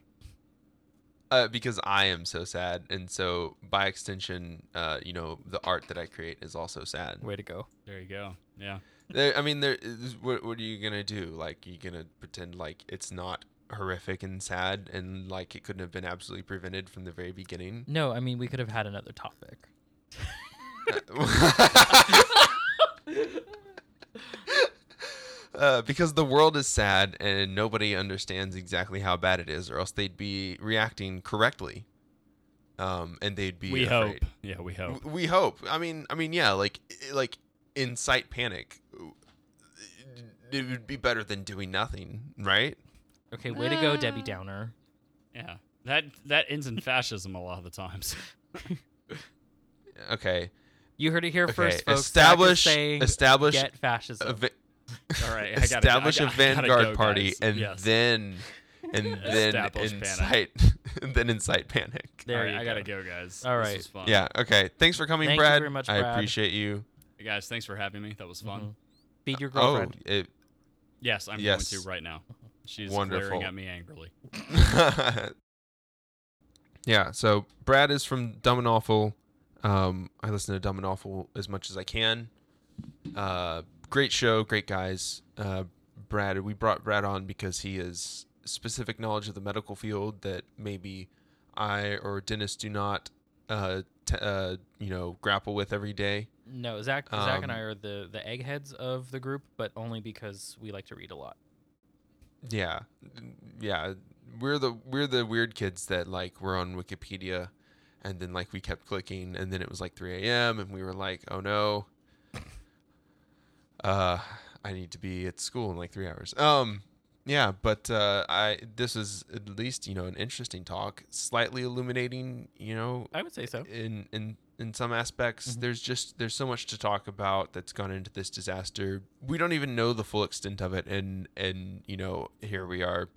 Because I am so sad, and so, by extension, the art that I create is also sad. Way to go. There you go. Yeah. What are you going to do? Like, you going to pretend like it's not horrific and sad and like it couldn't have been absolutely prevented from the very beginning? No, we could have had another topic. Because the world is sad and nobody understands exactly how bad it is, or else they'd be reacting correctly. And they'd be afraid. Hope. Yeah, we hope. We hope. Yeah, like incite panic. It would be better than doing nothing, right? Okay, way to go, Debbie Downer. Yeah, that ends in fascism a lot of the times. Okay, you heard it here first, folks. Establish get fascism. All right, establish a vanguard party, guys. And yes. then incite panic. There, right, I gotta go, guys. All right, this was fun. Yeah, okay. Thanks for coming, Brad. Thank you very much, Brad. I appreciate you. Hey guys, thanks for having me. That was fun. Mm-hmm. Feed your girlfriend. Yes, I'm going to right now. She's glaring at me angrily. Yeah, so Brad is from Dumb and Awful. I listen to Dumb and Awful as much as I can. Great show, great guys. Brad. We brought Brad on because he has specific knowledge of the medical field that maybe I or Dennis do not, grapple with every day. No, Zach and I are the eggheads of the group, but only because we like to read a lot. Yeah. We're the weird kids that like were on Wikipedia, and then like we kept clicking, and then it was like 3 a.m. and we were like, oh no, I need to be at school in like 3 hours. Yeah, but this is at least, an interesting talk, slightly illuminating, I would say so. In some aspects, mm-hmm. there's so much to talk about that's gone into this disaster. We don't even know the full extent of it, and here we are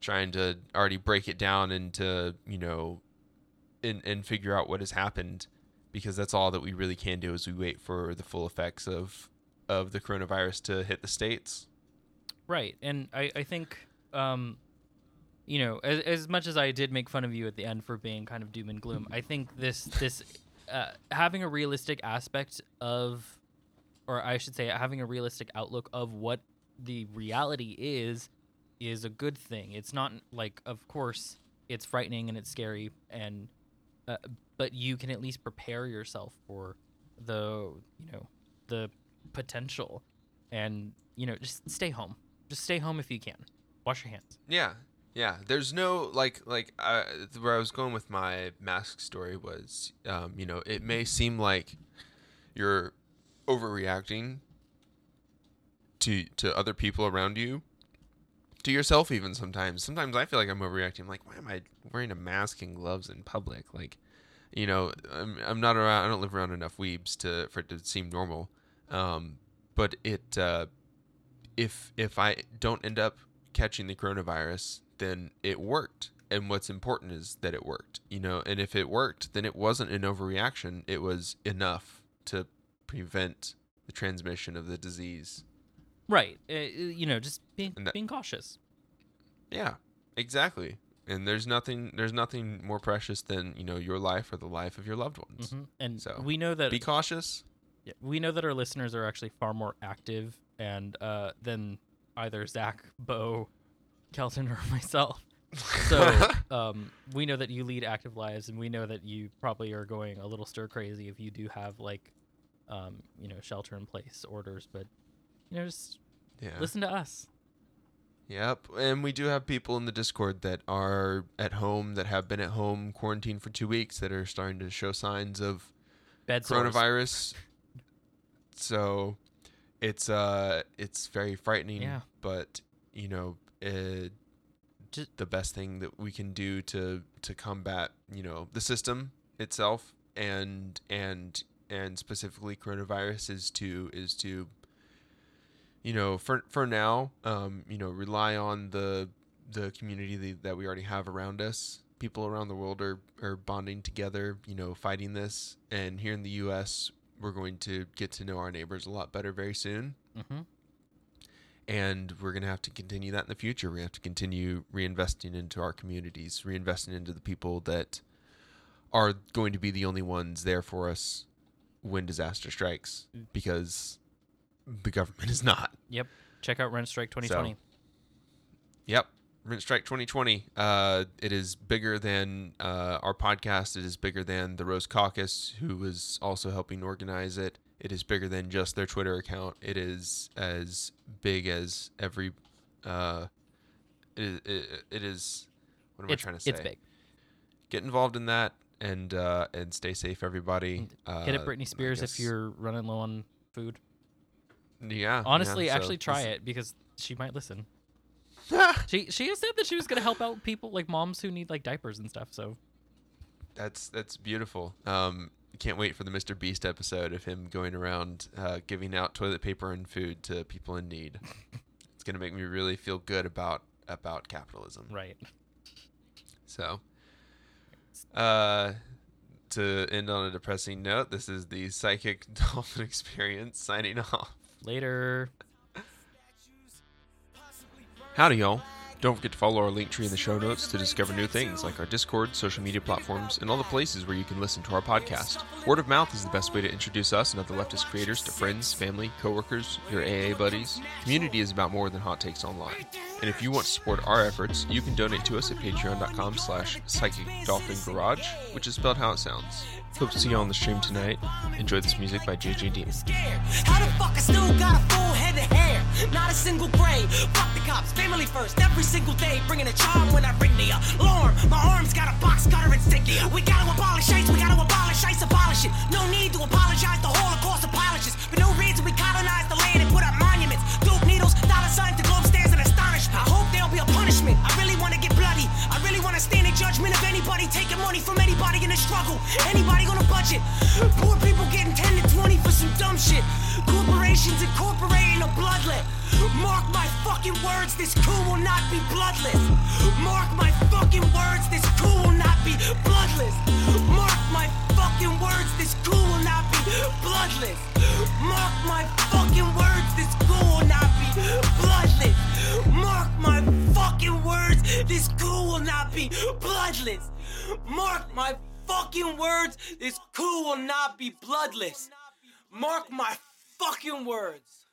trying to already break it down into, and figure out what has happened, because that's all that we really can do is we wait for the full effects of the coronavirus to hit the states. Right, and I think, as much as I did make fun of you at the end for being kind of doom and gloom, I think this having a realistic aspect of, or I should say having a realistic outlook of what the reality is a good thing. It's not like, of course, it's frightening and it's scary, and but you can at least prepare yourself for the potential, and just stay home. Just stay home if you can. Wash your hands. Yeah. There's no like where I was going with my mask story was, it may seem like you're overreacting to other people around you, to yourself even sometimes. Sometimes I feel like I'm overreacting. I'm like, why am I wearing a mask and gloves in public? Like, I'm not around. I don't live around enough weebs for it to seem normal. But it. If I don't end up catching the coronavirus, then it worked. And what's important is that it worked, and if it worked, then it wasn't an overreaction. It was enough to prevent the transmission of the disease. Right. Just being cautious. Yeah, exactly. And there's nothing more precious than, your life or the life of your loved ones. Mm-hmm. And so we know that be cautious. Yeah, we know that our listeners are actually far more active and then either Zach, Bo, Kelton, or myself. So we know that you lead active lives, and we know that you probably are going a little stir crazy if you do have shelter in place orders. But just listen to us. Yep, and we do have people in the Discord that are at home, that have been at home quarantined for 2 weeks, that are starting to show signs of coronavirus. So. It's very frightening, but the best thing that we can do to combat, the system itself and specifically coronavirus is to, for now, rely on the community that we already have around us. People around the world are bonding together, fighting this, and here in the U.S., we're going to get to know our neighbors a lot better very soon. Mm-hmm. And we're going to have to continue that in the future. We have to continue reinvesting into our communities, reinvesting into the people that are going to be the only ones there for us when disaster strikes, because the government is not. Yep. Check out Rent Strike 2020. So, yep. Rent Strike 2020. It is bigger than our podcast. It is bigger than the Rose Caucus, who was also helping organize it. It is bigger than just their Twitter account. It is as big as every. It is. What am I trying to say? It's big. Get involved in that and stay safe, everybody. Hit up Britney Spears if you're running low on food. Yeah. Honestly, try it, because she might listen. She has said that she was going to help out people like moms who need like diapers and stuff. So that's beautiful. Can't wait for the Mr. Beast episode of him going around giving out toilet paper and food to people in need. It's going to make me really feel good about capitalism. Right. So to end on a depressing note, this is the Psychic Dolphin Experience signing off. Later. Howdy, y'all. Don't forget to follow our link tree in the show notes to discover new things like our Discord, social media platforms, and all the places where you can listen to our podcast. Word of mouth is the best way to introduce us and other leftist creators to friends, family, coworkers, your AA buddies. Community is about more than hot takes online. And if you want to support our efforts, you can donate to us at patreon.com/psychicdolphingarage, which is spelled how it sounds. Hope to see you on the stream tonight. Enjoy this music by JJ Demon. How the fuck I still got a full head of hair? Not a single gray. Fuck the cops, family first, every single day. Bringing a charm when I ring the alarm. My arm's got a box cutter insignia. We gotta abolish ICE, we gotta abolish ICE, abolish it. No need to apologize, the Holocaust apologists. For no reason we colonized the land and put up monuments. Dope needles, dollar signs, the globe stands and astonished. I hope there'll be a punishment. I really wanna get bloody. I really wanna stand in judgment of anybody taking money from anybody in the struggle. Anybody gonna budget. Poor people getting 10 to 20 for some dumb shit. Corporations incorporating a bloodlet. Mark my fucking words, this coup will not be bloodless. Mark my fucking words, this coup will not be bloodless. Mark my fucking words, this coup will not be bloodless. Mark my fucking words, this coup will not be bloodless. Mark my fucking words, this coup will not be bloodless. Mark my fucking words, this coup will not be bloodless. Mark my fucking words.